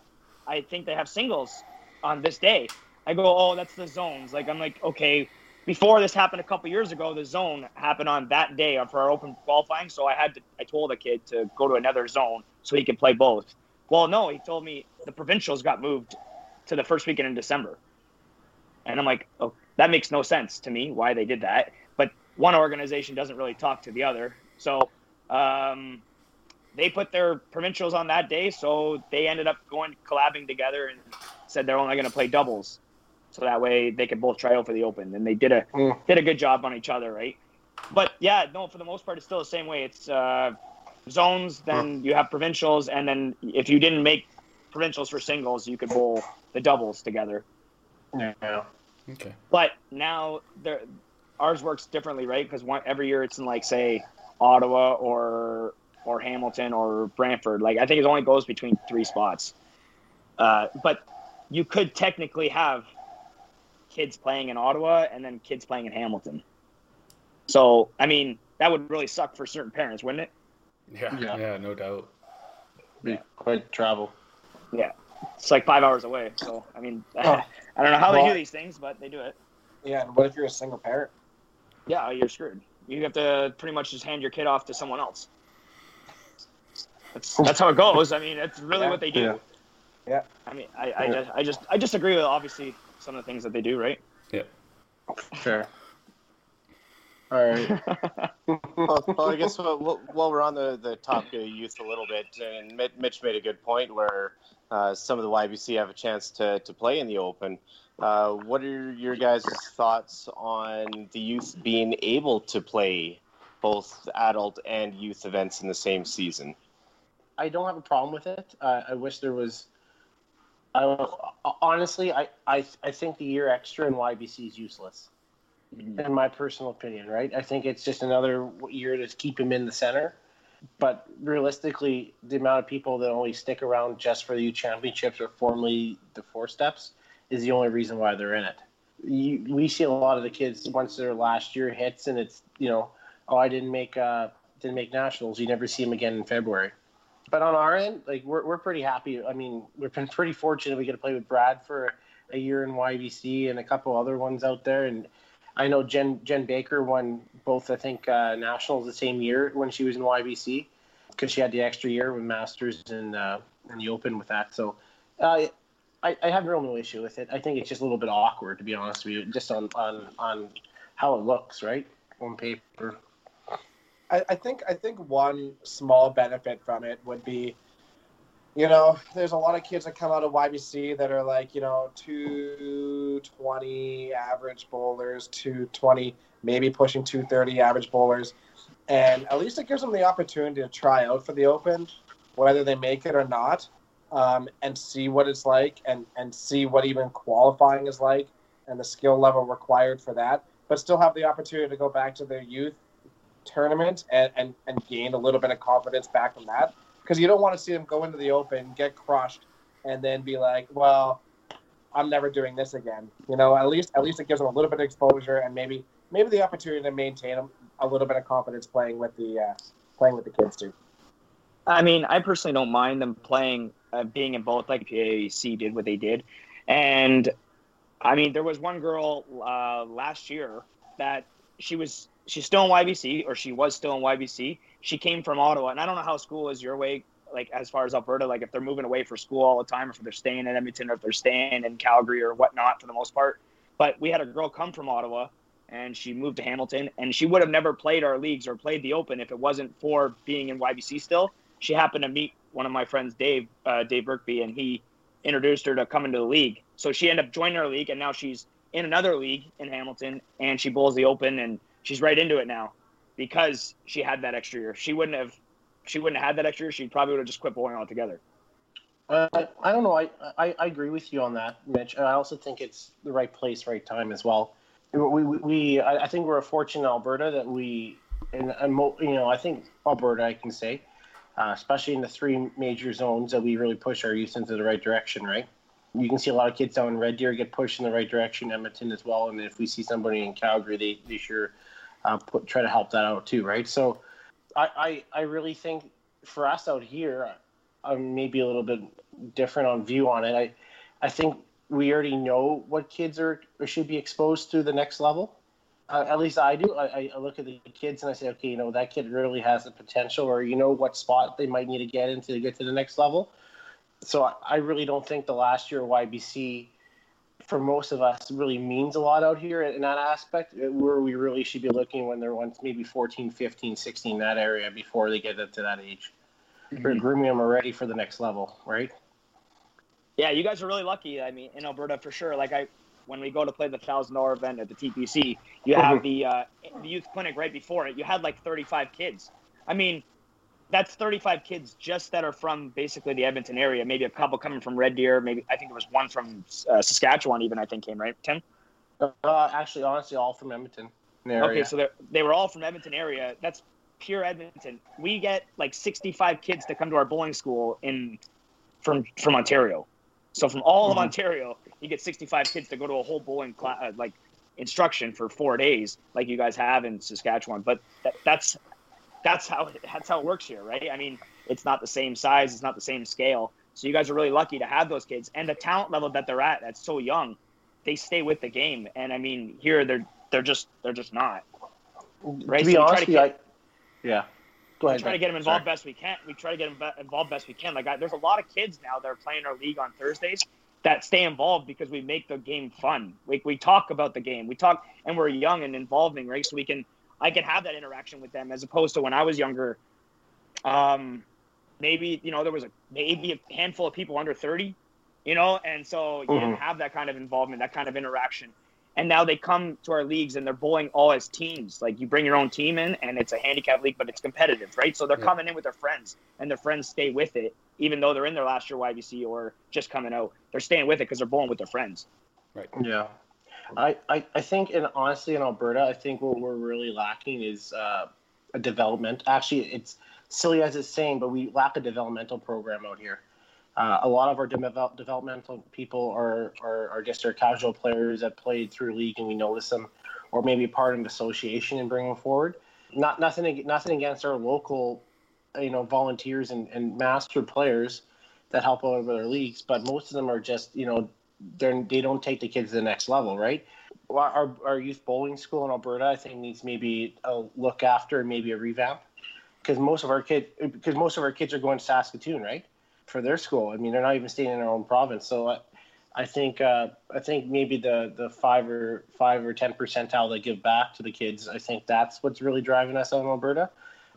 I think they have singles on this day. I go, oh, that's the zones. Like, I'm like, okay, before this happened a couple years ago, the zone happened on that day for our Open qualifying. So I had to, I told the kid to go to another zone so he could play both. Well, no, he told me the provincials got moved to the first weekend in December. And I'm like, oh, that makes no sense to me why they did that. But one organization doesn't really talk to the other. So, um, they put their provincials on that day, so they ended up going collabing together and said they're only going to play doubles, so that way they could both try out for the Open. And they did a mm. did a good job on each other, right? But yeah, no, for the most part, it's still the same way. It's uh, zones, then mm. you have provincials, and then if you didn't make provincials for singles, you could bowl the doubles together. Yeah. Okay. But now there, ours works differently, right? Because every year it's in like say Ottawa or. or Hamilton or Brantford. Like, I think it only goes between three spots. Uh, but you could technically have kids playing in Ottawa and then kids playing in Hamilton. So, I mean, that would really suck for certain parents, wouldn't it? Yeah, yeah, yeah no doubt. Be yeah. quite travel. Yeah. It's like five hours away. So, I mean, oh. I don't know how well, they do these things, but they do it. Yeah, what if you're a single parent? Yeah, you're screwed. You have to pretty much just hand your kid off to someone else. That's, that's how it goes. I mean, that's really yeah, what they do. Yeah. yeah. I mean, I, I, yeah. I just I just agree with, obviously, some of the things that they do, right? Yeah. Sure. All right. well, well, I guess while, while we're on the, the topic of youth a little bit, and Mitch made a good point where uh, some of the Y B C have a chance to, to play in the Open. Uh, what are your guys' thoughts on the youth being able to play both adult and youth events in the same season? I don't have a problem with it. Uh, I wish there was. I honestly, I, I I think the year extra in Y B C is useless, in my personal opinion. Right? I think it's just another year to keep him in the center. But realistically, the amount of people that only stick around just for the youth championships or formerly the four steps is the only reason why they're in it. You, we see a lot of the kids once their last year hits, and it's you know, oh, I didn't make uh, didn't make nationals. You never see them again in February. But on our end, like we're we're pretty happy. I mean, we've been pretty fortunate. We get to play with Brad for a year in Y B C and a couple other ones out there. And I know Jen Jen Baker won both, I think, uh, nationals the same year when she was in Y B C because she had the extra year with Masters and uh, and the Open with that. So uh, I I have real no issue with it. I think it's just a little bit awkward, to be honest with you, just on on, on how it looks, right, on paper. I, I think I think one small benefit from it would be, you know, there's a lot of kids that come out of Y B C that are like, you know, two twenty average bowlers, two twenty, maybe pushing two thirty average bowlers. And at least it gives them the opportunity to try out for the Open, whether they make it or not, um, and see what it's like and, and see what even qualifying is like and the skill level required for that, but still have the opportunity to go back to their youth tournament and, and, and gain a little bit of confidence back from that. Because you don't want to see them go into the Open, get crushed, and then be like, well, I'm never doing this again. You know, at least at least it gives them a little bit of exposure and maybe maybe the opportunity to maintain a little bit of confidence playing with the uh, playing with the kids too. I mean, I personally don't mind them playing, uh, being in both, like P A C did what they did. And, I mean, there was one girl uh, last year that she was – she's still in Y B C, or she was still in Y B C. She came from Ottawa, and I don't know how school is your way, like as far as Alberta, like if they're moving away for school all the time, or if they're staying in Edmonton, or if they're staying in Calgary or whatnot for the most part. But we had a girl come from Ottawa, and she moved to Hamilton, and she would have never played our leagues or played the Open if it wasn't for being in Y B C still. She happened to meet one of my friends, Dave, uh, Dave Birkby, and he introduced her to coming to the league. So she ended up joining our league, and now she's in another league in Hamilton, and she bowls the Open, and she's right into it now because she had that extra year. She wouldn't have, she wouldn't have had that extra year. She probably would have just quit bowling altogether. Uh, I, I don't know. I, I, I agree with you on that, Mitch. And I also think it's the right place, right time as well. We, we, we I think we're fortunate in Alberta that we, and, and you know, I think Alberta, I can say, uh, especially in the three major zones, that we really push our youth into the right direction, right? You can see a lot of kids down in Red Deer get pushed in the right direction, Edmonton as well. And if we see somebody in Calgary, they, they sure uh, put, try to help that out too, right? So I, I, I really think for us out here, I'm maybe a little bit different on view on it. I I think we already know what kids are or should be exposed to the next level. Uh, at least I do. I, I look at the kids and I say, okay, you know, that kid really has the potential, or you know what spot they might need to get into to get to the next level. So I really don't think the last year Y B C, for most of us, really means a lot out here in that aspect, where we really should be looking when they're once maybe fourteen, fifteen, sixteen, that area, before they get up to that age. Mm-hmm. We're grooming them already for the next level, right? Yeah, you guys are really lucky, I mean, in Alberta for sure. Like, I, when we go to play the one thousand dollars event at the T P C, you have mm-hmm. the, uh, the youth clinic right before it. You had like thirty-five kids. I mean, that's thirty-five kids just that are from basically the Edmonton area, maybe a couple coming from Red Deer. Maybe I think there was one from uh, Saskatchewan even, I think, came, right, Tim? Uh, actually, honestly, all from Edmonton area. Okay, so they were all from Edmonton area. That's pure Edmonton. We get like sixty-five kids to come to our bowling school in from from Ontario. So from all mm-hmm. of Ontario, you get sixty-five kids to go to a whole bowling class, uh, like instruction for four days like you guys have in Saskatchewan. But that, that's – That's how that's how it works here, right? I mean, it's not the same size, it's not the same scale. So you guys are really lucky to have those kids, and the talent level that they're at, that's so young, they stay with the game. And I mean, here they're they're just they're just not. Right? To be so honest, we try to get, I, yeah. Go ahead. We try to get them involved Sorry. best we can. We try to get them involved best we can. Like I, there's a lot of kids now that are playing our league on Thursdays that stay involved because we make the game fun. Like we, we talk about the game, we talk, and we're young and involving, right? So we can. I can have that interaction with them, as opposed to when I was younger. Um, maybe, you know, there was a maybe a handful of people under thirty, you know, and so you mm-hmm. didn't have that kind of involvement, that kind of interaction. And now they come to our leagues and they're bowling all as teams. Like you bring your own team in and it's a handicap league, but it's competitive, right? So they're yeah. coming in with their friends, and their friends stay with it, even though they're in their last year Y B C or just coming out. They're staying with it because they're bowling with their friends. Right. Yeah. I, I, I think, and honestly, in Alberta, I think what we're really lacking is uh, a development. Actually, it's silly as it's saying, but we lack a developmental program out here. Uh, a lot of our de- developmental people are, are, are just our casual players that played through league, and we notice them, or maybe part of an association and bring them forward. Not nothing nothing against our local, you know, volunteers and, and master players that help out with their leagues, but most of them are just, you know, They're, they don't take the kids to the next level, right? Our our youth bowling school in Alberta, I think, needs maybe a look after, maybe a revamp, because most of our kids because most of our kids are going to Saskatoon, right, for their school. I mean, they're not even staying in our own province. So I, I think uh, I think maybe the, the five or five or ten percentile they give back to the kids, I think that's what's really driving us out in Alberta.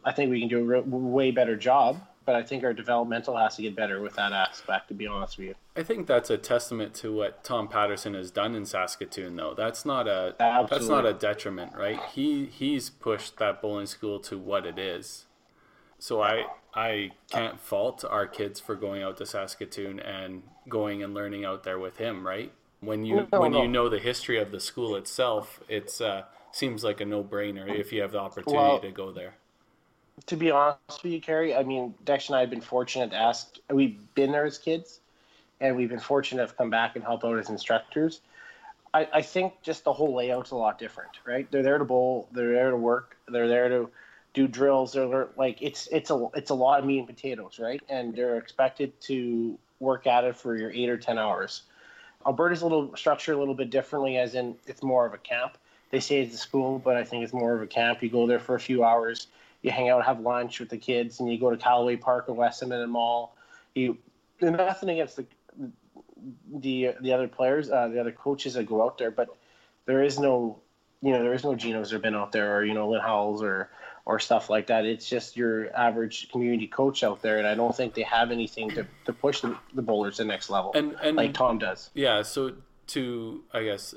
I think we can do a re- way better job, but I think our developmental has to get better with that aspect, to be honest with you. I think that's a testament to what Tom Patterson has done in Saskatoon, though. That's not a Absolutely. that's not a detriment, right? He he's pushed that bowling school to what it is. So I I can't fault our kids for going out to Saskatoon and going and learning out there with him, right? When you no, when no. you know the history of the school itself, it's uh, seems like a no-brainer if you have the opportunity well, to go there. To be honest with you, Carrie, I mean, Dex and I have been fortunate to ask. We've been there as kids, and we've been fortunate to have come back and help out as instructors. I, I think just the whole layout's a lot different, right? They're there to bowl, they're there to work, they're there to do drills. They're like it's it's a it's a lot of meat and potatoes, right? And they're expected to work at it for your eight or ten hours. Alberta's a little structured a little bit differently, as in it's more of a camp. They say it's a school, but I think it's more of a camp. You go there for a few hours, you hang out, have lunch with the kids, and you go to Callaway Park or West Edmonton Mall. You, and nothing against the the the other players, uh, the other coaches that go out there, but there is no, you know, there is no Geno's that have been out there, or you know, Lynn Howells or or stuff like that. It's just your average community coach out there, and I don't think they have anything to, to push the, the bowlers to the next level, and, and, like Tom does. Yeah, so to, I guess,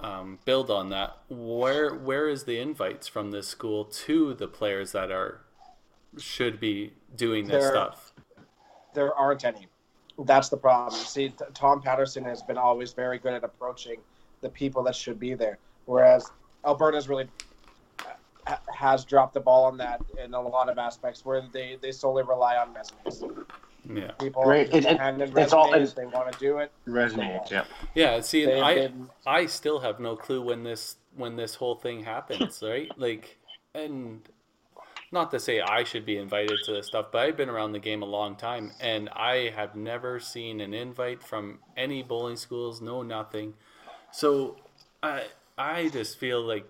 um, build on that, where where is the invites from this school to the players that are should be doing this there, stuff? There aren't any. That's the problem. See, Tom Patterson has been always very good at approaching the people that should be there, whereas Alberta's really has dropped the ball on that in a lot of aspects where they, they solely rely on resumes. Yeah, people right. it, it, hand in resumes, it's all, it's, they want to do it. Resumes, yeah. Yeah, see, they, I they, I still have no clue when this when this whole thing happens, right? Like, and not to say I should be invited to this stuff, but I've been around the game a long time, and I have never seen an invite from any bowling schools, no nothing. So I I just feel like,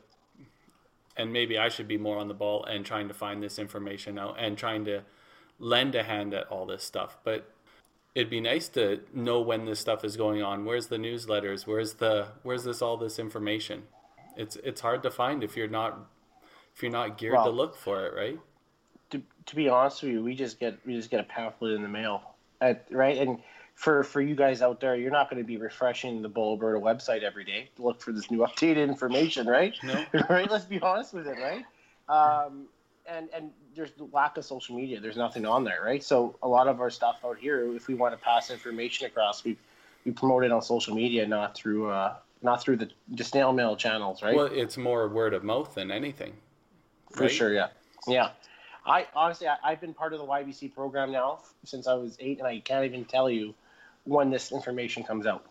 and maybe I should be more on the ball and trying to find this information out and trying to lend a hand at all this stuff. But it'd be nice to know when this stuff is going on. Where's the newsletters? Where's the where's this all this information? It's it's hard to find if you're not if you're not geared well, to look for it, right? To to be honest with you, we just get we just get a pamphlet in the mail, at, right? And for for you guys out there, you're not going to be refreshing the Bowl Alberta website every day to look for this new updated information, right? No. Right? Let's be honest with it, right? Um, and, and there's the lack of social media. There's nothing on there, right? So a lot of our stuff out here, if we want to pass information across, we we promote it on social media, not through uh, not through the, the snail mail channels, right? Well, it's more word of mouth than anything. For right? sure, yeah. Yeah. I honestly, I, I've been part of the Y B C program now since I was eight, and I can't even tell you when this information comes out,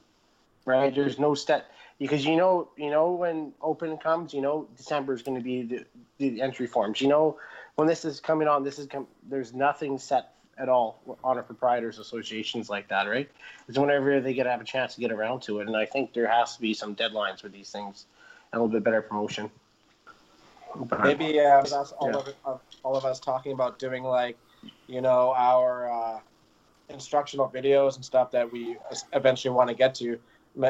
right? There's no step because you know, you know when open comes, you know December is going to be the, the entry forms. You know when this is coming on, this is com- there's nothing set at all on our proprietors associations like that, right? It's whenever they get to have a chance to get around to it, and I think there has to be some deadlines for these things and a little bit better promotion. But maybe uh, that's all, yeah. of, all of us talking about doing like, you know, our. Uh, instructional videos and stuff that we eventually want to get to.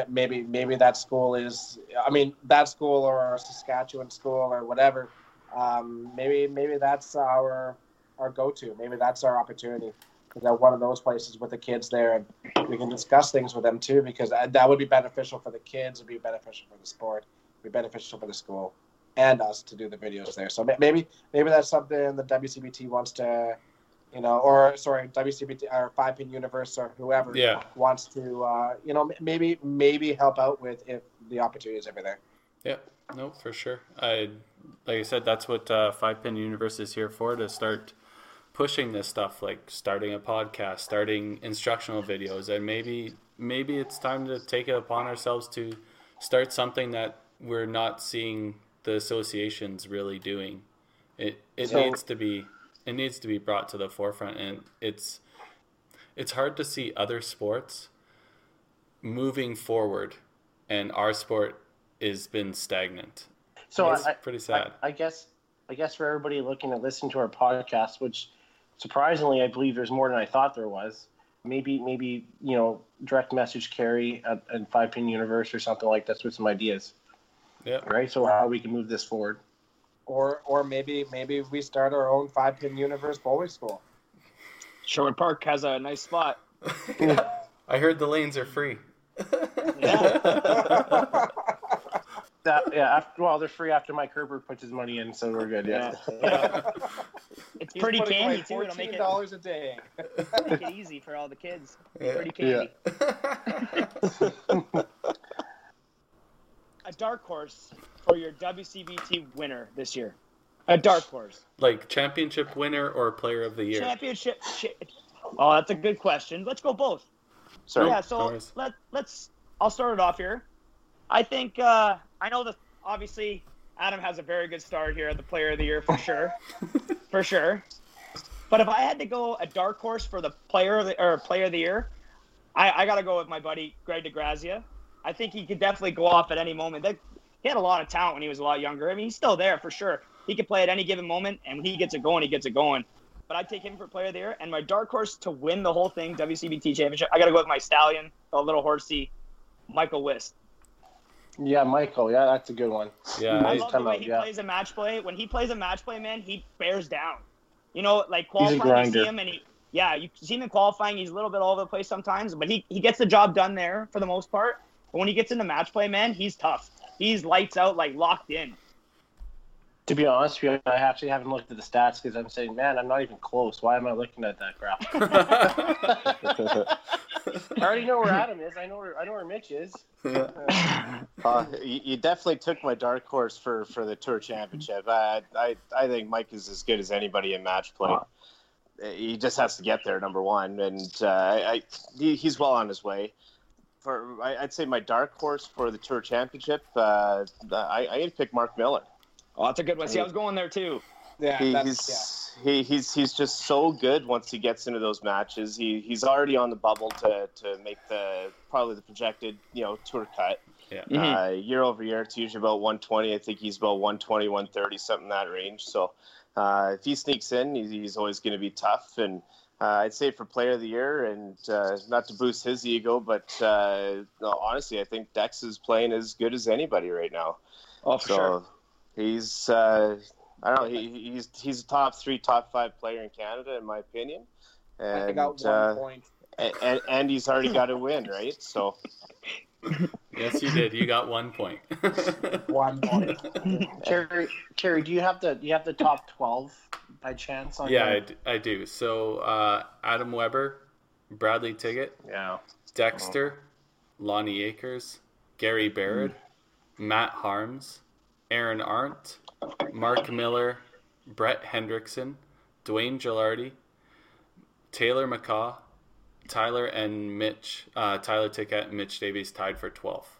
Maybe maybe that school is, I mean, that school or a Saskatchewan school or whatever, um, maybe maybe that's our our go-to. Maybe that's our opportunity. Is that one of those places with the kids there, and we can discuss things with them too, because that would be beneficial for the kids, it would be beneficial for the sport, it would be beneficial for the school and us to do the videos there. So maybe maybe that's something the W C B T wants to, you know, or sorry, W C B T or Five Pin Universe or whoever yeah. wants to, uh, you know, maybe maybe help out with if the opportunity is ever there. Yeah, no, for sure. I, like I said, that's what uh, Five Pin Universe is here for, to start pushing this stuff, like starting a podcast, starting instructional videos, and maybe maybe it's time to take it upon ourselves to start something that we're not seeing the associations really doing. It it so, needs to be. It needs to be brought to the forefront, and it's it's hard to see other sports moving forward, and our sport has been stagnant. So it's pretty sad. I, I guess I guess for everybody looking to listen to our podcast, which surprisingly I believe there's more than I thought there was. Maybe maybe you know direct message Carrie at, at Five Pin Universe or something like that with some ideas. Yeah. Right. So how we can move this forward. or or maybe maybe we start our own five pin universe bowling school. Sherwood Park has a nice spot. Yeah. I heard the lanes are free. Yeah. That, yeah, after, well, they're free after Mike Herbert puts his money in, so we're good. Yeah, yeah. It's He's pretty candy like too. It'll make it fourteen dollars a day. Make it easy for all the kids. Yeah. Pretty candy. Yeah. A dark horse for your W C B T winner this year. A dark horse, like championship winner or player of the year. Championship. Oh, that's a good question. Let's go both. So yeah, so no let let's. I'll start it off here. I think uh, I know that obviously Adam has a very good start here at the player of the year for sure, for sure. But if I had to go a dark horse for the player of the, or player of the year, I, I got to go with my buddy Greg DeGrazia. I think he could definitely go off at any moment. That, he had a lot of talent when he was a lot younger. I mean, he's still there for sure. He could play at any given moment, and when he gets it going, he gets it going. But I'd take him for player of the year. And my dark horse to win the whole thing, W C B T championship, I got to go with my stallion, the little horsey, Michael Wist. Yeah, Michael. Yeah, that's a good one. Yeah, I love the way out, he yeah. plays a match play. When he plays a match play, man, he bears down. You know, like qualifying, you see him, and he, yeah, you see him in qualifying. He's a little bit all over the place sometimes, but he, he gets the job done there for the most part. But when he gets into match play, man, he's tough. He's lights out, like locked in. To be honest with you, I actually haven't looked at the stats because I'm saying, man, I'm not even close. Why am I looking at that graph? I already know where Adam is. I know where I know where Mitch is. Yeah. Uh, you, you definitely took my dark horse for, for the Tour Championship. I, I I think Mike is as good as anybody in match play. Huh. He just has to get there, number one, and uh, I he, he's well on his way. For I, I'd say my dark horse for the Tour Championship, uh, I I pick Mark Miller. Oh, that's a good one. See, I was going there too. Yeah, he, that's, he's yeah. he, he's he's just so good once he gets into those matches. He he's already on the bubble to, to make the probably the projected you know tour cut. Yeah. Mm-hmm. Uh, year over year, it's usually about one twenty. I think he's about one twenty, one thirty, something in that range. So uh, if he sneaks in, he's, he's always going to be tough. And uh, I'd say for player of the year, and uh, not to boost his ego, but uh, no, honestly, I think Dex is playing as good as anybody right now. Oh, for so, sure. He's, uh, I don't know, he, he's he's a top three, top five player in Canada, in my opinion. And, I got one uh, point. And, and he's already got a win, right? So. Yes, you did. You got one point. One point. Terry, Terry, do you have the do you have the top twelve by chance? On yeah, your... I, I do. So uh, Adam Weber, Bradley Tiggott, yeah. Dexter, oh. Lonnie Akers, Gary Barrett, mm. Matt Harms, Aaron Arndt, Mark Miller, Brett Hendrickson, Dwayne Gilardi, Taylor McCaw, Tyler and Mitch, uh, Tyler Tickett and Mitch Davies tied for twelfth.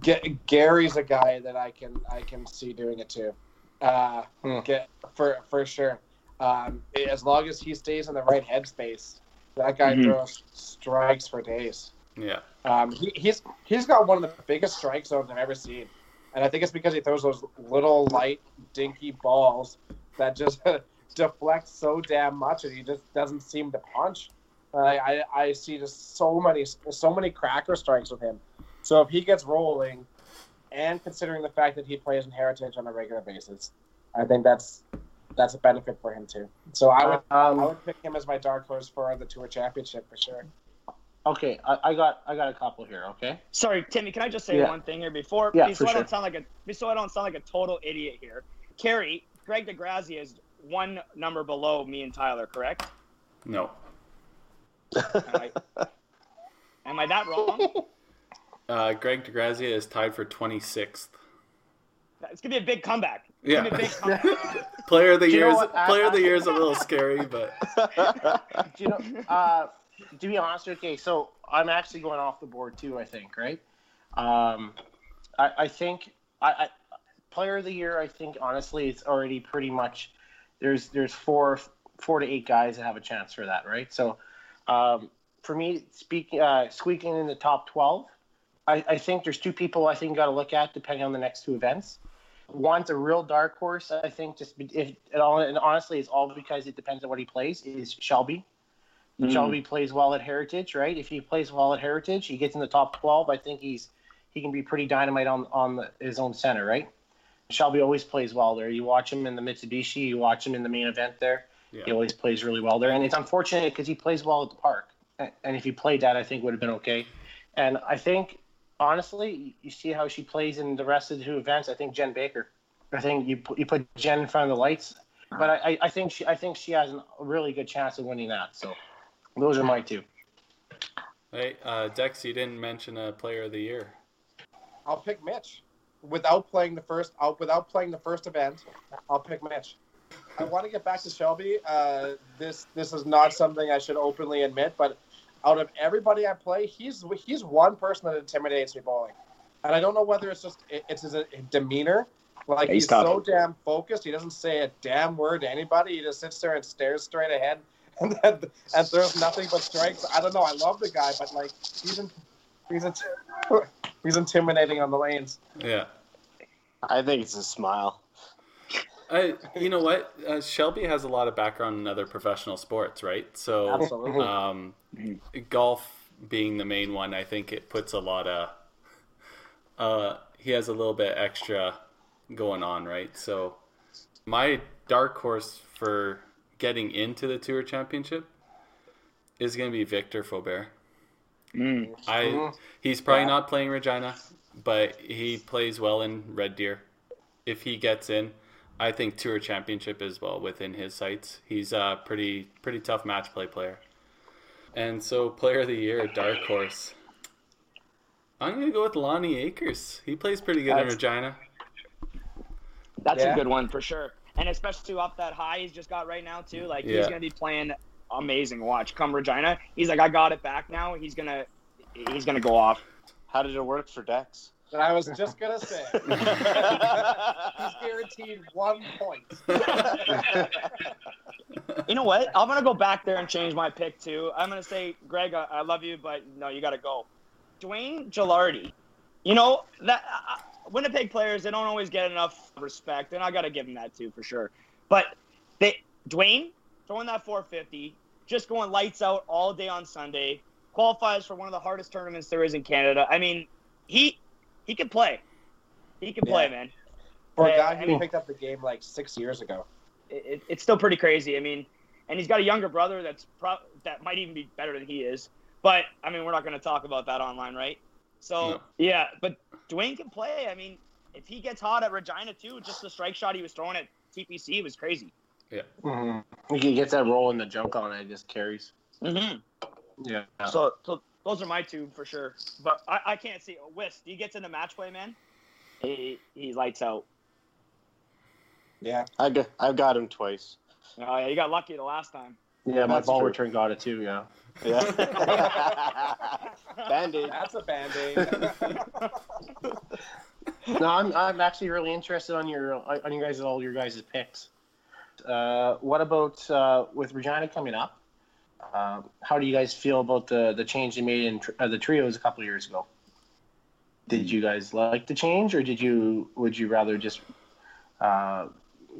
G- Gary's a guy that I can I can see doing it too, uh, hmm. get, for for sure. Um, as long as he stays in the right headspace, that guy mm-hmm. throws strikes for days. Yeah, um, he, he's he's got one of the biggest strike zones I've ever seen, and I think it's because he throws those little light dinky balls that just deflect so damn much, and he just doesn't seem to punch. Uh, I I see just so many so many cracker strikes with him. So if he gets rolling, and considering the fact that he plays in Heritage on a regular basis, I think that's that's a benefit for him too. So I would um, I would pick him as my dark horse for the Tour Championship for sure. Okay, I, I got I got a couple here. Okay. Sorry, Timmy. Can I just say yeah. one thing here before? Yeah, before for I don't sure. sound like a so I don't sound like a total idiot here. Carrie, Greg DeGrazia is one number below me and Tyler, correct? No. Am I, am I that wrong? Uh, Greg DeGrazia is tied for twenty-sixth. It's gonna be a big comeback. It's yeah. Gonna be a big comeback. Player of the year. Player of the year is a little scary, but. Do you know? Uh, To be honest, okay, so I'm actually going off the board too, I think, right? Um, I, I think I, I player of the year, I think, honestly, it's already pretty much there's there's four four to eight guys that have a chance for that, right? So um, for me, speaking uh, squeaking in the top twelve, I, I think there's two people I think got to look at depending on the next two events. One's a real dark horse, I think, just if at all, and honestly, it's all because it depends on what he plays, is Shelby. Shelby mm. plays well at Heritage, right? If he plays well at Heritage, he gets in the top twelve. I think he's he can be pretty dynamite on on the, his own center, right? Shelby always plays well there. You watch him in the Mitsubishi, you watch him in the main event there. Yeah. He always plays really well there. And it's unfortunate because he plays well at the park. And if he played that, I think would have been okay. And I think, honestly, you see how she plays in the rest of the two events. I think Jen Baker. I think you put, you put Jen in front of the lights. But I, I think she I think she has a really good chance of winning that. So those are my two. Hey, uh, Dex, you didn't mention a player of the year. I'll pick Mitch. Without playing the first, I'll, without playing the first event, I'll pick Mitch. I want to get back to Shelby. Uh, this this is not something I should openly admit, but out of everybody I play, he's he's one person that intimidates me bowling, and I don't know whether it's just it, it's his demeanor. Like yeah, he's, he's so damn focused, he doesn't say a damn word to anybody. He just sits there and stares straight ahead, and then, and throws nothing but strikes. I don't know. I love the guy, but like he's in, he's in, he's intimidating on the lanes. Yeah, I think it's a smile. I, you know what? Uh, Shelby has a lot of background in other professional sports, right? So, absolutely. Um, golf being the main one, I think it puts a lot of. Uh, he has a little bit extra going on, right? So, my dark horse for getting into the Tour Championship is going to be Victor Faubert. Mm. I he's probably yeah. not playing Regina, but he plays well in Red Deer. If he gets in. I think Tour Championship is well within his sights. He's a pretty pretty tough match play player. And so player of the year, dark horse. I'm going to go with Lonnie Akers. He plays pretty good that's, in Regina. That's yeah. a good one for sure. And especially off that high he's just got right now too. Like yeah. he's going to be playing amazing. Watch come Regina. He's like I got it back now. He's going to he's going to go off. How did it work for Dex? That I was just going to say. He's guaranteed one point. You know what? I'm going to go back there and change my pick, too. I'm going to say, Greg, I, I love you, but no, you got to go. Dwayne Gilardi. You know, that uh, Winnipeg players, they don't always get enough respect, and I got to give them that, too, for sure. But they, Dwayne, throwing that four fifty, just going lights out all day on Sunday, qualifies for one of the hardest tournaments there is in Canada. I mean, he... He can play. He can play, yeah. man. For a guy who picked up the game like six years ago. It, it, it's still pretty crazy. I mean, and he's got a younger brother that's pro- that might even be better than he is. But, I mean, we're not going to talk about that online, right? So, no. yeah, but Dwayne can play. I mean, if he gets hot at Regina, too, just the strike shot he was throwing at T P C was crazy. Yeah. Mm-hmm. He gets that roll in the junk on it. It just carries. Mm-hmm. Yeah. So, so Those are my two for sure, but I, I can't see. Wist, he gets into match play, man. He he lights out. Yeah, I got I got him twice. Oh uh, yeah, you got lucky the last time. Yeah, yeah my ball true. return got it too. Yeah, yeah. Band-aid. That's a band-aid. No, I'm I'm actually really interested on your on you guys all your guys' picks. Uh, what about uh, with Regina coming up? Um, how do you guys feel about the, the change they made in tr- uh, the trios a couple of years ago? Did you guys like the change, or did you would you rather just uh,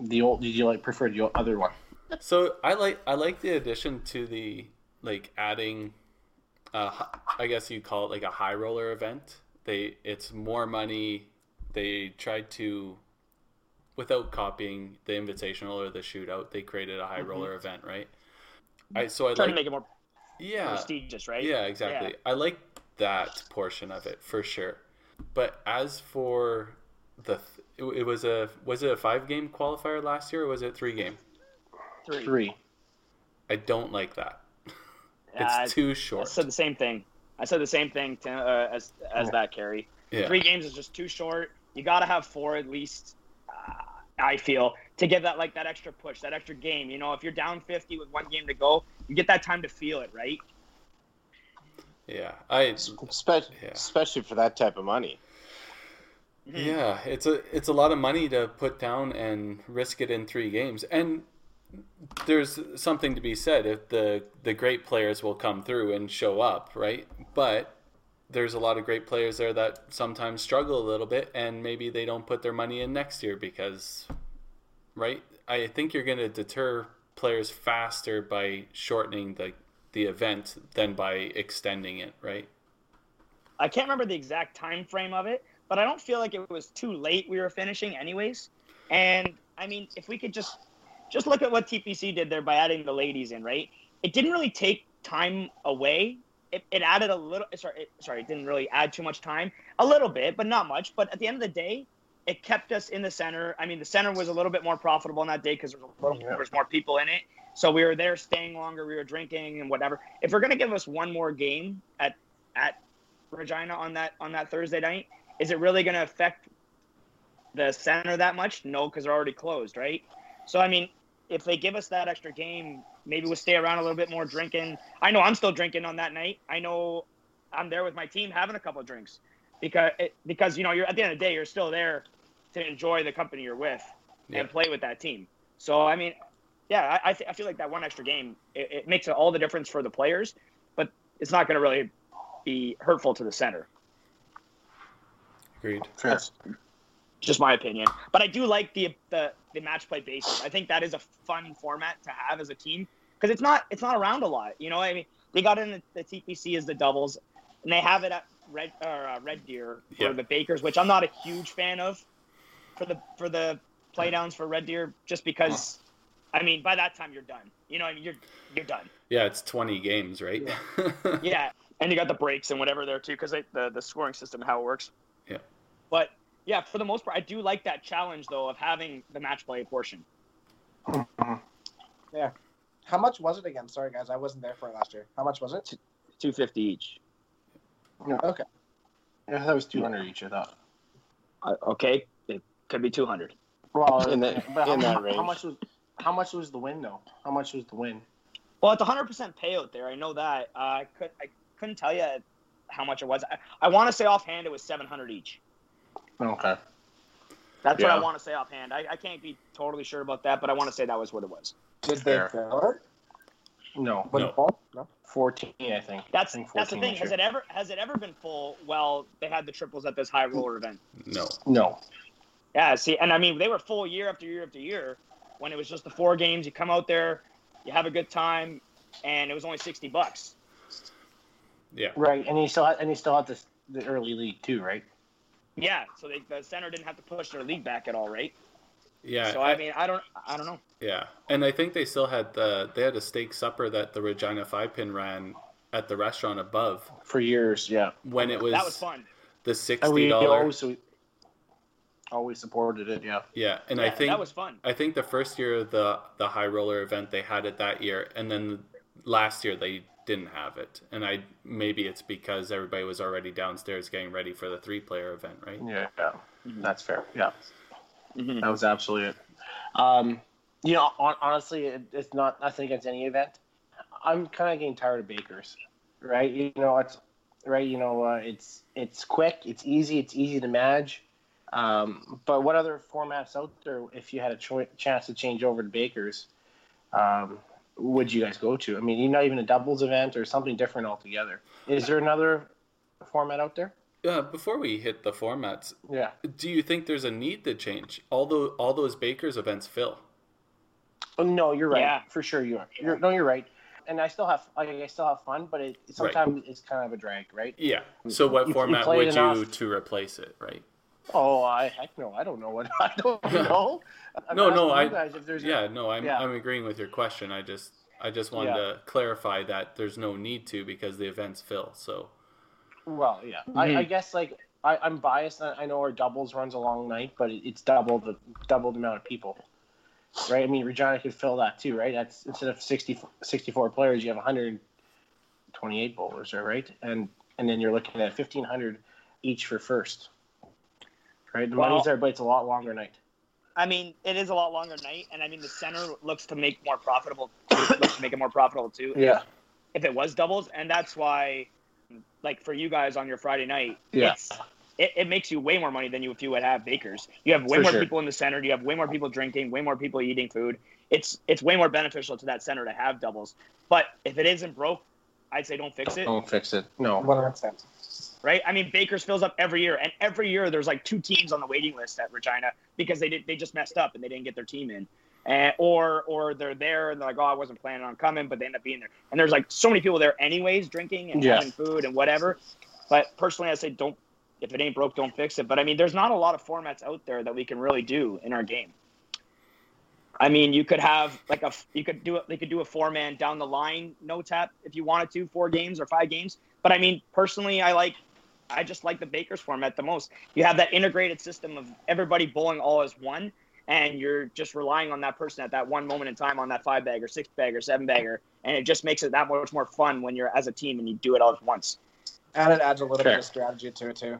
the old? Did you like prefer the other one? So I like I like the addition to the like adding, uh, I guess you call it like a high roller event. They it's more money. They tried to, without copying the invitational or the shootout, they created a high mm-hmm. roller event, right? I, so I trying like, to make it more yeah, prestigious, right? Yeah, exactly. Yeah. I like that portion of it for sure. But as for the, it, it was a was it a five game qualifier last year, or was it three game? Three. Three. I don't like that. It's uh, too short. I said the same thing. I said the same thing to, uh, as as yeah. that Carrie. Yeah. Three games is just too short. You got to have four at least. Uh, I feel, to give that like that extra push, that extra game. You know, if you're down fifty with one game to go, you get that time to feel it, right? Yeah, I especially yeah. especially for that type of money. Mm-hmm. Yeah, it's a it's a lot of money to put down and risk it in three games. And there's something to be said if the the great players will come through and show up, right? But there's a lot of great players there that sometimes struggle a little bit, and maybe they don't put their money in next year because, right? I think you're going to deter players faster by shortening the the event than by extending it, right? I can't remember the exact time frame of it, but I don't feel like it was too late we were finishing anyways. And, I mean, if we could just just look at what T P C did there by adding the ladies in, right? It didn't really take time away. It, it added a little – sorry, it, sorry, it didn't really add too much time. A little bit, but not much. But at the end of the day, it kept us in the center. I mean, the center was a little bit more profitable on that day because there was a little, yeah. there was more people in it. So we were there staying longer. We were drinking and whatever. If they're going to give us one more game at at Regina on that on that Thursday night, is it really going to affect the center that much? No, because they're already closed, right? So, I mean, if they give us that extra game, maybe we'll stay around a little bit more drinking. I know I'm still drinking on that night. I know I'm there with my team having a couple of drinks because, it, because you know, you're at the end of the day, you're still there to enjoy the company you're with yeah. and play with that team. So, I mean – Yeah, I th- I feel like that one extra game, it, it makes all the difference for the players, but it's not going to really be hurtful to the center. Agreed. That's just my opinion. But I do like the, the the match play basis. I think that is a fun format to have as a team because it's not it's not around a lot. You know, I mean, they got in the, the T P C as the doubles, and they have it at Red or uh, Red Deer for yeah. the Bakers, which I'm not a huge fan of for the for the playdowns for Red Deer, just because. Huh. I mean, by that time you're done. You know, I mean, you're you're done. Yeah, it's twenty games, right? Yeah, yeah. And you got the breaks and whatever there too, because the the scoring system how it works. Yeah. But yeah, for the most part, I do like that challenge though of having the match play portion. Yeah. How much was it again? Sorry guys, I wasn't there for it last year. How much was it? Two fifty each. No. Okay. I thought it was two hundred each. I thought. Uh, okay, it could be two hundred. Well, in that in how, that range. How much was? How much was the win, though? How much was the win? Well, it's one hundred percent payout there. I know that. Uh, I, could, I couldn't tell you how much it was. I, I want to say offhand it was seven hundred each. Okay. That's yeah. what I want to say offhand. I, I can't be totally sure about that, but I want to say that was what it was. Did they fail it? No. Was no. it full? No. fourteen, I think. That's I think that's the thing. Has it ever has it ever been full while they had the triples at this high roller event? No. No. Yeah, see, and I mean, they were full year after year after year. When it was just the four games, you come out there, you have a good time, and it was only sixty bucks. Yeah. Right, and he still had, and he still had this, the early league too, right? Yeah. So they, the center didn't have to push their league back at all, right? Yeah. So I, I mean, I don't, I don't know. Yeah, and I think they still had the they had a steak supper that the Regina Five Pin ran at the restaurant above for years. Yeah. When it was that was fun. The sixty dollars. Always supported it, yeah. Yeah, and yeah, I think that was fun. I think the first year of the the high roller event they had it that year, and then last year they didn't have it. And I maybe it's because everybody was already downstairs getting ready for the three player event, right? Yeah, yeah. Mm-hmm. That's fair. Yeah, mm-hmm. That was absolutely it. Um, you know, on, honestly, it, it's not nothing against any event. I'm kind of getting tired of Bakers, right? You know, it's right. You know, uh, it's it's quick, it's easy, it's easy to manage. Um, but what other formats out there, if you had a cho- chance to change over to Bakers, um, would you guys go to? I mean, you're not even a doubles event or something different altogether. Is there another format out there? Uh, before we hit the formats, yeah. do you think there's a need to change? Although all those Bakers events fill. Oh, no, you're right. Yeah. For sure you are. You're, no, you're right. And I still have, like, I still have fun, but it sometimes right. it's kind of a drag, right? Yeah. So what you, format you would enough. you to replace it, right? Oh, I heck no! I don't know what I don't know. I'm no, no, I guys if there's yeah, a, no, I'm yeah. I'm agreeing with your question. I just I just wanted yeah. to clarify that there's no need to because the events fill. So, well, yeah, mm-hmm. I, I guess like I, I'm biased. I know our doubles runs a long night, but it, it's double the double the amount of people, right? I mean, Regina could fill that too, right? That's instead of sixty, sixty-four players, you have one hundred twenty-eight bowlers there, right? And and then you're looking at fifteen hundred each for first. Right, the well, money's there, but it's a lot longer night. I mean, it is a lot longer night, and I mean the center looks to make more profitable, looks to make it more profitable too. Yeah. If it was doubles, and that's why, like for you guys on your Friday night, yeah. it's, it it makes you way more money than you if you would have Bakers. You have way for more sure. people in the center. You have way more people drinking. Way more people eating food. It's it's way more beneficial to that center to have doubles. But if it isn't broke, I'd say don't fix it. Don't fix it. No. one hundred percent. Right, I mean, Bakers fills up every year, and every year there's like two teams on the waiting list at Regina because they did they just messed up and they didn't get their team in, and or or they're there and they're like, oh, I wasn't planning on coming, but they end up being there, and there's like so many people there anyways, drinking and yes. having food and whatever. But personally, I say don't if it ain't broke, don't fix it. But, I mean, there's not a lot of formats out there that we can really do in our game. I mean, you could have like a you could do it. They could do a four man down the line, no tap if you wanted to, four games or five games. But I mean, personally, I like I just like the Baker's format the most. You have that integrated system of everybody bowling all as one, and you're just relying on that person at that one moment in time on that five bagger, six bagger, seven bagger, and it just makes it that much more fun when you're as a team and you do it all at once. And it adds a little sure. bit of strategy to it too.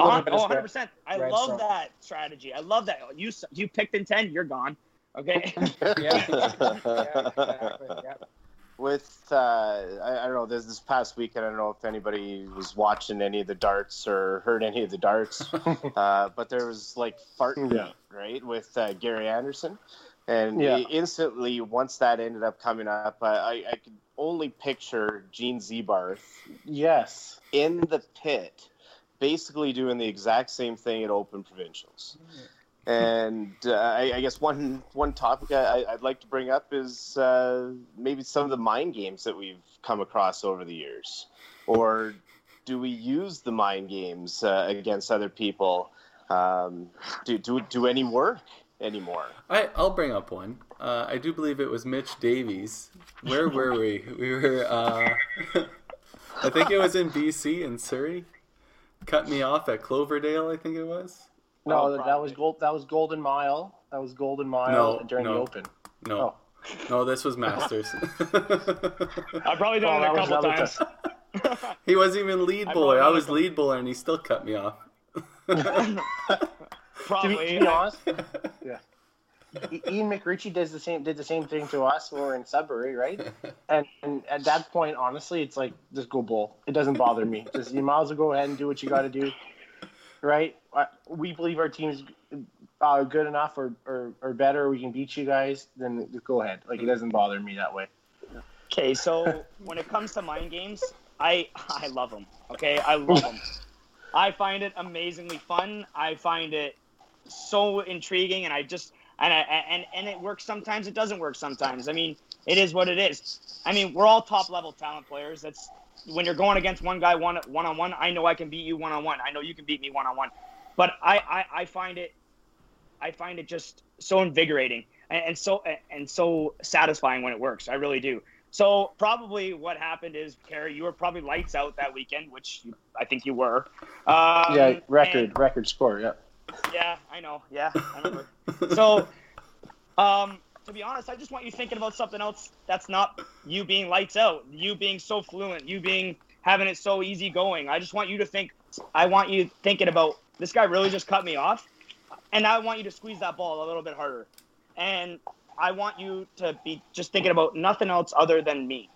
Oh, one hundred percent. I right, love so. that strategy. I love that. You you picked in ten, you're gone. Okay? yeah. yeah, exactly. yeah. With, uh, I, I don't know, this, this past weekend, I don't know if anybody was watching any of the darts or heard any of the darts, uh, but there was, like, farting, yeah. right, with uh, Gary Anderson. And yeah. instantly, once that ended up coming up, I, I, I could only picture Gene Zeebarth yes. in the pit. Basically doing the exact same thing at Open Provincials. And uh, I, I guess one one topic I, I'd like to bring up is uh, maybe some of the mind games that we've come across over the years. Or do we use the mind games uh, against other people? Um, do, do, do any work anymore? I, I'll bring up one. Uh, I do believe it was Mitch Davies. Where were we? We were, uh, I think it was in B C in Surrey. Cut me off at Cloverdale, I think it was. No, oh, that, that was gold. That was Golden Mile. That was Golden Mile no, during no, the Open. No, oh. no, this was Masters. I've probably done oh, it a couple times. Time. He wasn't even lead bowler. I was lead bowler, and he still cut me off. Probably. To be, to be honest, yeah. Ian McRitchie does the same. Did the same thing to us when we were in Sudbury, right? And, and at that point, honestly, it's like just go bowl. It doesn't bother me. Just you might as well go ahead and do what you got to do, right? We believe our team's uh, good enough or, or or better. We can beat you guys. Then just go ahead. Like it doesn't bother me that way. Okay, so when it comes to mind games, I I love them. Okay, I love them. I find it amazingly fun. I find it so intriguing, and I just. And, I, and and it works sometimes. It doesn't work sometimes. I mean, it is what it is. I mean, we're all top-level talent players. That's when you're going against one guy one, one-on-one, I know I can beat you one-on-one. I know you can beat me one-on-one. But I, I, I find it I find it just so invigorating and, and so and so satisfying when it works. I really do. So probably what happened is, Carrie, you were probably lights out that weekend, which I think you were. Um, yeah, record, and, record score, yeah. Yeah, I know. Yeah, I remember. So, um, to be honest, I just want you thinking about something else that's not you being lights out, you being so fluent, you being having it so easy going. I just want you to think. I want you thinking about this guy really just cut me off, and I want you to squeeze that ball a little bit harder, and I want you to be just thinking about nothing else other than me.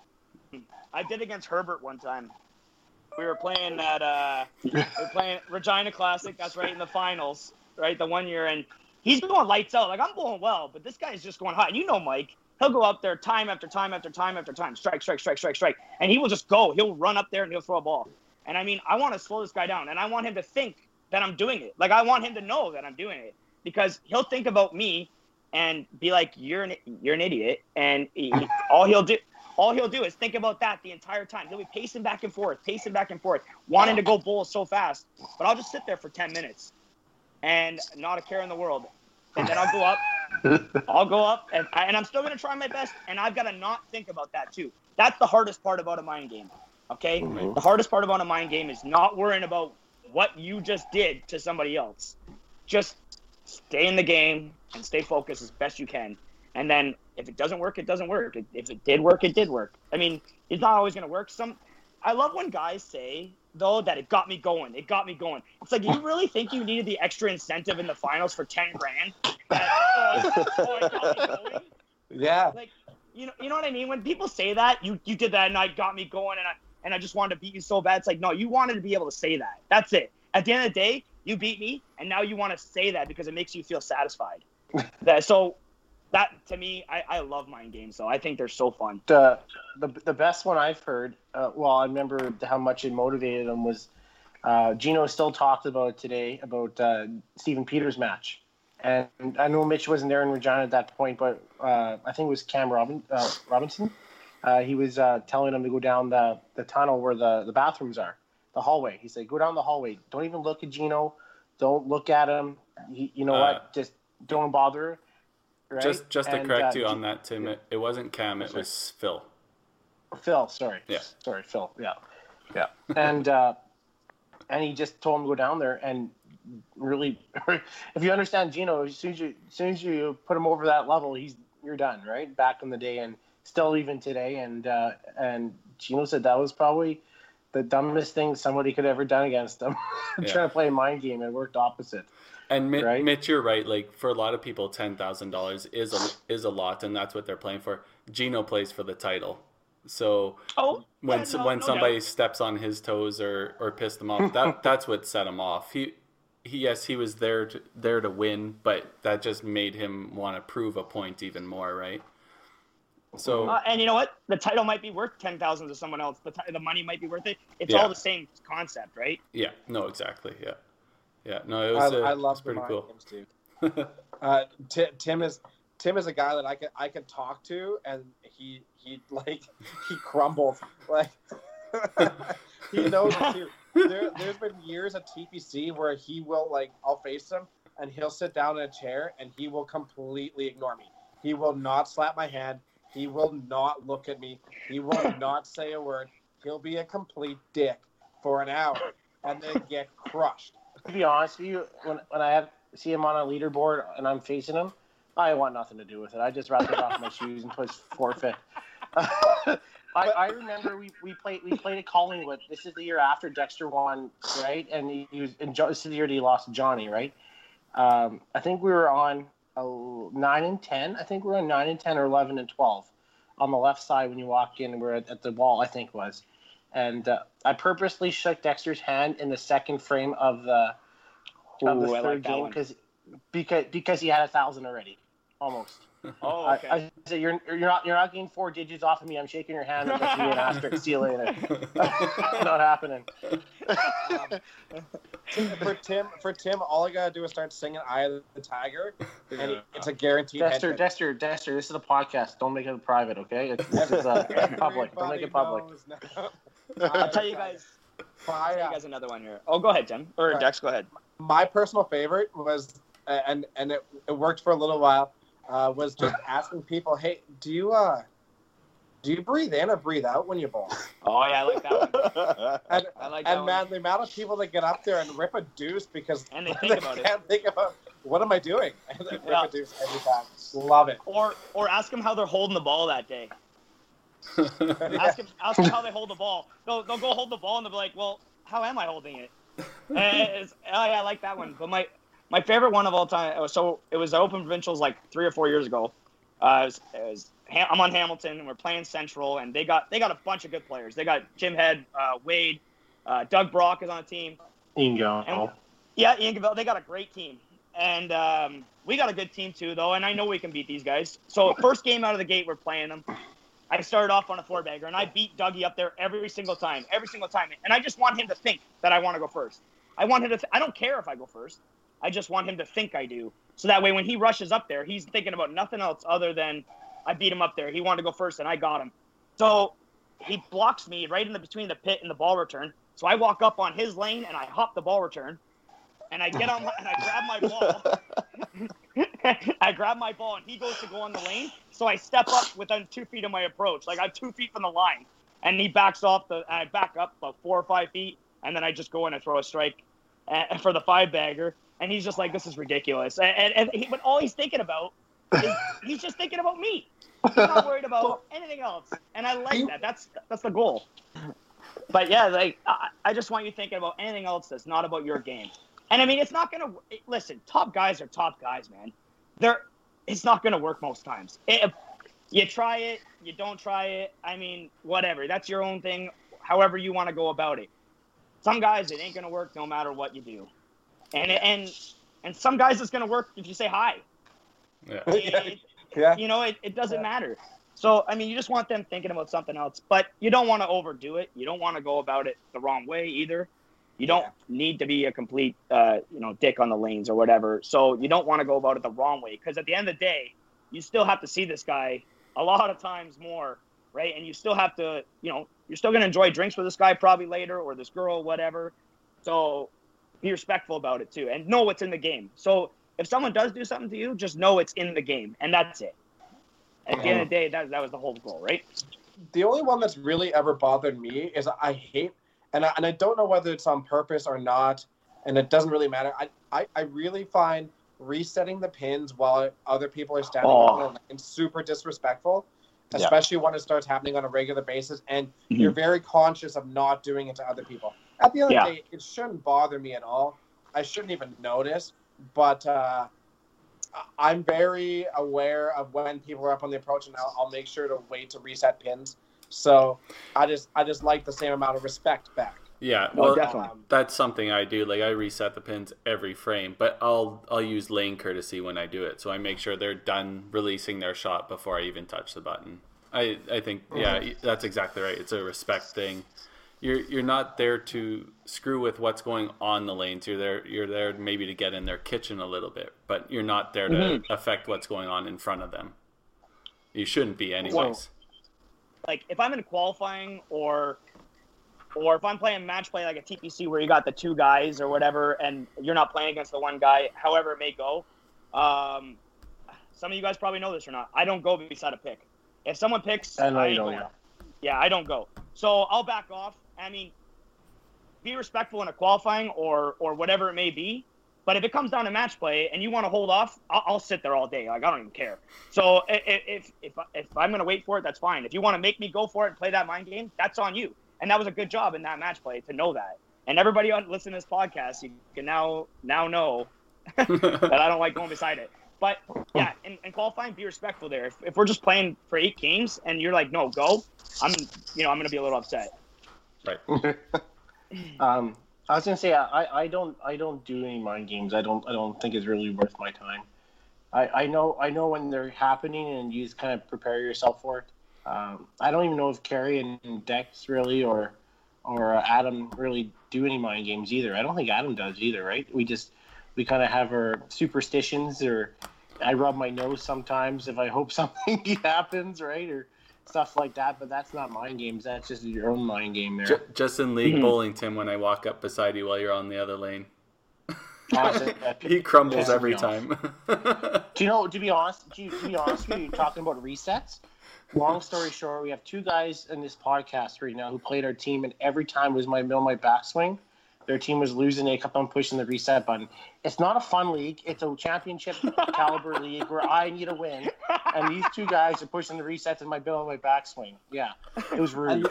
I did against Herbert one time. We were playing at uh, we were playing Regina Classic. That's right in the finals, right? The one year, and he's going lights out. Like I'm bowling well, but this guy's just going hot. And you know, Mike, he'll go up there time after time after time after time, strike, strike, strike, strike, strike, and he will just go. He'll run up there and he'll throw a ball. And I mean, I want to slow this guy down, and I want him to think that I'm doing it. Like I want him to know that I'm doing it because he'll think about me and be like, "You're an you're an idiot," and he, all he'll do. All he'll do is think about that the entire time. He'll be pacing back and forth, pacing back and forth, wanting to go bowl so fast. But I'll just sit there for ten minutes and not a care in the world. And then I'll go up. I'll go up, and, I, and I'm still going to try my best, and I've got to not think about that too. That's the hardest part about a mind game, okay? Mm-hmm. The hardest part about a mind game is not worrying about what you just did to somebody else. Just stay in the game and stay focused as best you can. And then if it doesn't work, it doesn't work. If it did work, it did work. I mean, it's not always going to work. Some, I love when guys say, though, that it got me going. It got me going. It's like, you really think you needed the extra incentive in the finals for ten grand? That, uh, oh, it got me going? Yeah. Like, you know, you know what I mean? When people say that, you, you did that and I got me going and I, and I just wanted to beat you so bad. It's like, no, you wanted to be able to say that. That's it. At the end of the day, you beat me and now you want to say that because it makes you feel satisfied. That, so... That, to me, I, I love mind games, though. I think they're so fun. The the, the best one I've heard, uh, well, I remember how much it motivated them was uh, Gino still talked about it today, about uh, Stephen Peters' match. And I know Mitch wasn't there in Regina at that point, but uh, I think it was Cam Robin, uh, Robinson. Uh, he was uh, telling them to go down the, the tunnel where the, the bathrooms are. the hallway. He said, go down the hallway. Don't even look at Gino. Don't look at him. He, you know uh, what? Just don't bother. Right? Just just to and, correct uh, you on that, Tim, it, it wasn't Cam. It sorry. was Phil. Phil, sorry. Yeah. Sorry, Phil. Yeah. Yeah. And uh, and he just told him to go down there. And really, if you understand Gino, as soon as, you, as soon as you put him over that level, he's you're done, right? Back in the day and still even today. And uh, and Gino said that was probably the dumbest thing somebody could have ever done against them. Yeah. Trying to play a mind game, and worked opposite. And Mitch, right? Mitch, you're right. Like, for a lot of people, ten thousand dollars is a is a lot, and that's what they're playing for. Gino plays for the title, so oh, when yeah, no, when no somebody doubt. steps on his toes or or piss them off, that that's what set him off. He, he yes, he was there to, there to win, but that just made him want to prove a point even more, right? So uh, and you know what? The title might be worth ten thousand to someone else. The t- the money might be worth it. It's yeah. all the same concept, right? Yeah. No. Exactly. Yeah. Yeah. No. It was. I, uh, I love pretty cool. Games too. uh, T- Tim is Tim is a guy that I can I can talk to, and he he like he crumbles like he knows too. There, there's been years at T P C where he will like I'll face him and he'll sit down in a chair and he will completely ignore me. He will not slap my hand. He will not look at me. He will not say a word. He'll be a complete dick for an hour and then get crushed. To be honest with you, when, when I have, see him on a leaderboard and I'm facing him, I want nothing to do with it. I just rather off my shoes and push forfeit. I, I remember we, we played we played at Collingwood. This is the year after Dexter won, right? And he, he was and this is the year that he lost to Johnny, right? Um, I think we were on... Oh, nine and ten. I think we're on nine and ten or eleven and twelve on the left side when you walk in. We're at, at the wall, I think it was. And uh, I purposely shook Dexter's hand in the second frame of the, of the Ooh, third like game cause, because because he had one thousand already, almost. Oh, okay. I, I said, you're, you're, not, you're not getting four digits off of me. I'm shaking your hand. I'm going to be an asterisk. See you later. Not happening. Um, for Tim, for Tim, all I got to do is start singing Eye of the Tiger, and it's a guaranteed Dexter, head Dexter, Dexter, this is a podcast. Don't make it private, okay? It's, this is uh, public. Don't make it public. I'll tell you guys, I'll tell you guys another one here. Oh, go ahead, Tim. Or right. Dex, go ahead. My personal favorite was, and, and it, it worked for a little while, Uh, was just asking people, hey, do you uh, do you breathe in or breathe out when you bowl? Oh yeah, I like that one. and I like that and one. Man, the amount of people that get up there and rip a deuce because and they, think they about can't it. think about what am I doing? And they rip yeah. a deuce every time. Love it. Or or ask them how they're holding the ball that day. yeah. Ask them ask them how they hold the ball. They'll they'll go hold the ball and they'll be like, well, how am I holding it? And it's, oh yeah, I like that one. But my. My favorite one of all time, so it was Open Provincials like three or four years ago. Uh, it was, it was, I'm on Hamilton, and we're playing Central, and they got they got a bunch of good players. They got Jim Head, uh, Wade, uh, Doug Brock is on the team. Ian Gavell. Yeah, Ian Gavell. They got a great team. And um, we got a good team too, though, and I know we can beat these guys. So first game out of the gate, we're playing them. I started off on a four-bagger, and I beat Dougie up there every single time, every single time. And I just want him to think that I want to go first. I want him to th- I don't care if I go first. I just want him to think I do. So that way when he rushes up there, he's thinking about nothing else other than I beat him up there. He wanted to go first, and I got him. So he blocks me right in the between the pit and the ball return. So I walk up on his lane, and I hop the ball return. And I get on and I grab my ball. I grab my ball, and he goes to go on the lane. So I step up within two feet of my approach. Like, I'm two feet from the line. And he backs off. the. I back up about four or five feet, and then I just go in and throw a strike for the five-bagger. And he's just like, this is ridiculous. And, and, and he, but all he's thinking about is he's just thinking about me. He's not worried about anything else. And I like that. That's that's the goal. But, yeah, like I, I just want you thinking about anything else that's not about your game. And, I mean, it's not going to – listen, top guys are top guys, man. They're, it's not going to work most times. It, you try it. You don't try it. I mean, whatever. That's your own thing, however you want to go about it. Some guys, it ain't going to work no matter what you do. And and and some guys it's gonna work if you say hi. Yeah. It, yeah. You know, it, it doesn't yeah. matter. So I mean, you just want them thinking about something else, but you don't want to overdo it. You don't want to go about it the wrong way either. You don't yeah. need to be a complete uh, you know dick on the lanes or whatever. So you don't want to go about it the wrong way because at the end of the day, you still have to see this guy a lot of times more right? And you still have to, you know, you're still going to enjoy drinks with this guy probably later, or this girl, whatever. So be respectful about it too, and know what's in the game. So if someone does do something to you, just know it's in the game, and that's it. At the end of the day, that that was the whole goal, right? The only one that's really ever bothered me is I hate, and I, and I don't know whether it's on purpose or not, and it doesn't really matter. I, I, I really find resetting the pins while other people are standing oh. on and super disrespectful, especially yeah. when it starts happening on a regular basis, and mm-hmm. you're very conscious of not doing it to other people. At the end yeah. of the day, it shouldn't bother me at all. I shouldn't even notice, but uh, I'm very aware of when people are up on the approach, and I'll, I'll make sure to wait to reset pins. So I just I just like the same amount of respect back. Yeah, well, definitely. That's something I do. Like, I reset the pins every frame, but I'll I'll use lane courtesy when I do it. So I make sure they're done releasing their shot before I even touch the button. I, I think, yeah, that's exactly right. It's a respect thing. You're you're not there to screw with what's going on the lanes. You're there you're there maybe to get in their kitchen a little bit, but you're not there to mm-hmm. affect what's going on in front of them. You shouldn't be anyways. Well, like, if I'm in qualifying or or if I'm playing match play like a T P C where you got the two guys or whatever and you're not playing against the one guy, however it may go, um, some of you guys probably know this or not. I don't go beside a pick. If someone picks, I, know I you don't go. Yeah, I don't go. So I'll back off. I mean, be respectful in a qualifying or or whatever it may be. But if it comes down to match play and you want to hold off, I'll, I'll sit there all day. Like, I don't even care. So if if if I'm going to wait for it, that's fine. If you want to make me go for it and play that mind game, that's on you. And that was a good job in that match play to know that. And everybody listening to this podcast, you can now now know that I don't like going beside it. But, yeah, and, and qualifying, be respectful there. If, if we're just playing for eight games and you're like, no, go, I'm, you know, I'm going to be a little upset. Right. um, I was gonna say I, I don't I don't do any mind games. I don't I don't think it's really worth my time. I, I know I know when they're happening, and you just kind of prepare yourself for it. Um, I don't even know if Carrie and Dex really or or Adam really do any mind games either. I don't think Adam does either, right? We just we kind of have our superstitions, or I rub my nose sometimes if I hope something happens, right? Or stuff like that, but that's not mind games. That's just your own mind game there. Just in league mm-hmm. bowling, Tim, when I walk up beside you while you're on the other lane. He crumbles every time. Do you know, to be honest, do you, to be honest with you, you're talking about resets? Long story short, we have two guys in this podcast right now who played our team, and every time it was my middle, my backswing, their team was losing. They kept on pushing the reset button. It's not a fun league. It's a championship caliber league where I need a win. And these two guys are pushing the resets in my bill on my backswing. Yeah, it was rude.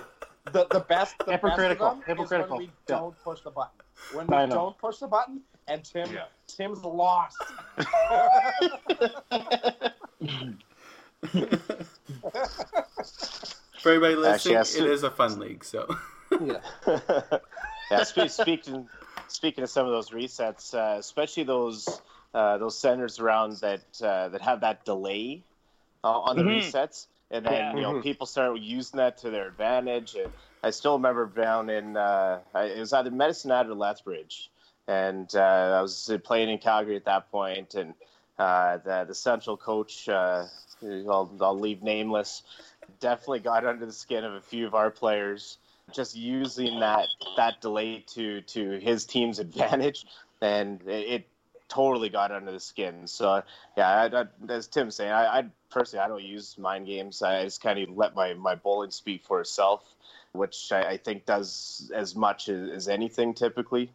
The, the best the hypocritical. Best hypocritical. When we yeah. don't push the button. When we don't push the button, and Tim, yeah. Tim's lost. For everybody listening, Actually, it is a fun league. So. Yeah. Yeah, speaking speaking of some of those resets, uh, especially those uh, those centers around that uh, that have that delay uh, on the mm-hmm. resets, and then yeah. you know mm-hmm. people start using that to their advantage. And I still remember down in uh, it was either Medicine Hat or Lethbridge, and uh, I was playing in Calgary at that point, and uh, the the central coach, uh, I'll, I'll leave nameless, definitely got under the skin of a few of our players. Just using that that delay to to his team's advantage, and it, it totally got under the skin. So yeah, I, I, as Tim's saying, I, I personally I don't use mind games. I just kind of let my, my bowling speak for itself, which I, I think does as much as, as anything typically.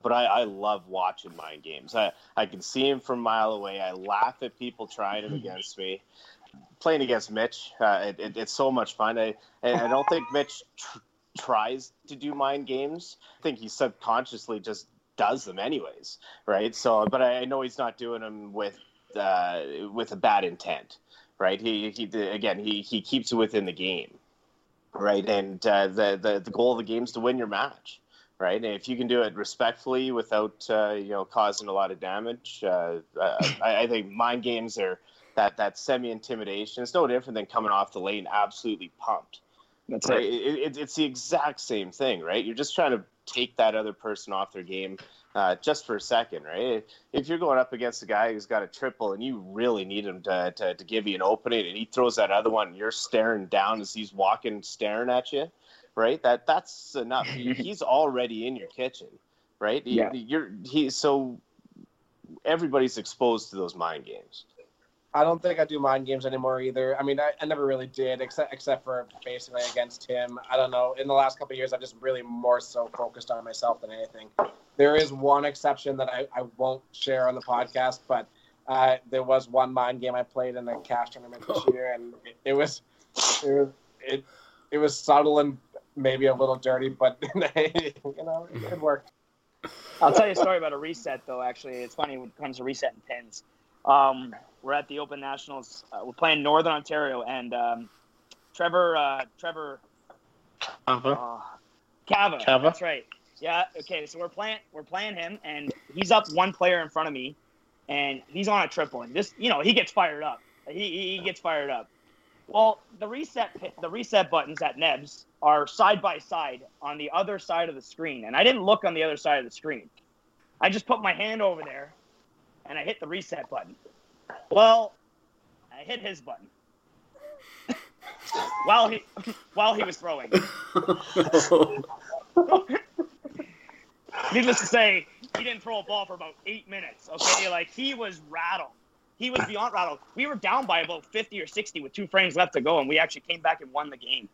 But I, I love watching mind games. I I can see him from a mile away. I laugh at people trying them against me. Playing against Mitch, uh, it, it, it's so much fun. I I don't think Mitch. Tr- tries to do mind games. I think he subconsciously just does them anyways, right? So, but I know he's not doing them with uh, with a bad intent, right? He he again he he keeps it within the game, right? And uh, the the the goal of the game is to win your match, right? And if you can do it respectfully without uh, you know causing a lot of damage, uh, I, I think mind games are that that semi intimidation. It's no different than coming off the lane absolutely pumped. That's right. It, it, it's the exact same thing, right? You're just trying to take that other person off their game uh, just for a second, right? If you're going up against a guy who's got a triple and you really need him to, to, to give you an opening and he throws that other one and you're staring down as he's walking, staring at you, right? That That's enough. He's already in your kitchen, right? Yeah. You're, he, so everybody's exposed to those mind games. I don't think I do mind games anymore either. I mean, I, I never really did, except except for basically against him. I don't know. In the last couple of years, I've just really more so focused on myself than anything. There is one exception that I, I won't share on the podcast, but uh, there was one mind game I played in a cash tournament this year, and it, it was it was, it, it was subtle and maybe a little dirty, but you know, it worked. I'll tell you a story about a reset, though. Actually, it's funny when it comes to resetting pins. Um, we're at the Open Nationals. Uh, we're playing Northern Ontario, and um, Trevor, uh, Trevor, uh-huh. uh, Cava, Cava. That's right. Yeah. Okay. So we're playing, we're playing him, and he's up one player in front of me, and he's on a triple. And this, you know, he gets fired up. He he gets fired up. Well, the reset, the reset buttons at Nebs are side by side on the other side of the screen, and I didn't look on the other side of the screen. I just put my hand over there. And I hit the reset button. Well, I hit his button while he while he was throwing. Needless to say, he didn't throw a ball for about eight minutes. Okay, like he was rattled. He was beyond rattled. We were down by about fifty or sixty with two frames left to go, and we actually came back and won the game.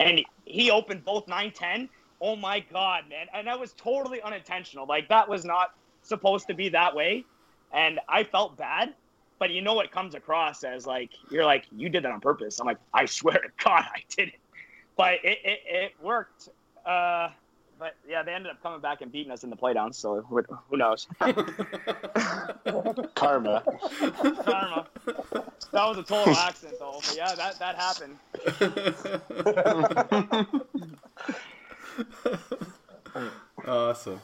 And he opened both nine ten. Oh my God, man! And that was totally unintentional. Like that was not supposed to be that way. And I felt bad, but you know what comes across as like, you're like, you did that on purpose. I'm like, I swear to God, I didn't. But it, it, it worked. Uh, but yeah, they ended up coming back and beating us in the playdowns. So who knows? Karma. Karma. That was a total accident, though. But yeah, that, that happened. Awesome.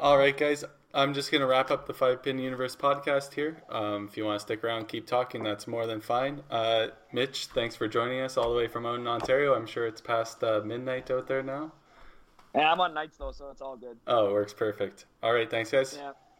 All right, guys. I'm just going to wrap up the Five Pin Universe podcast here. Um, if you want to stick around, keep talking. That's more than fine. Uh, Mitch, thanks for joining us all the way from Owen, Ontario. I'm sure it's past uh, midnight out there now. Yeah, I'm on nights, though, so it's all good. Oh, it works perfect. All right, thanks, guys. Yeah.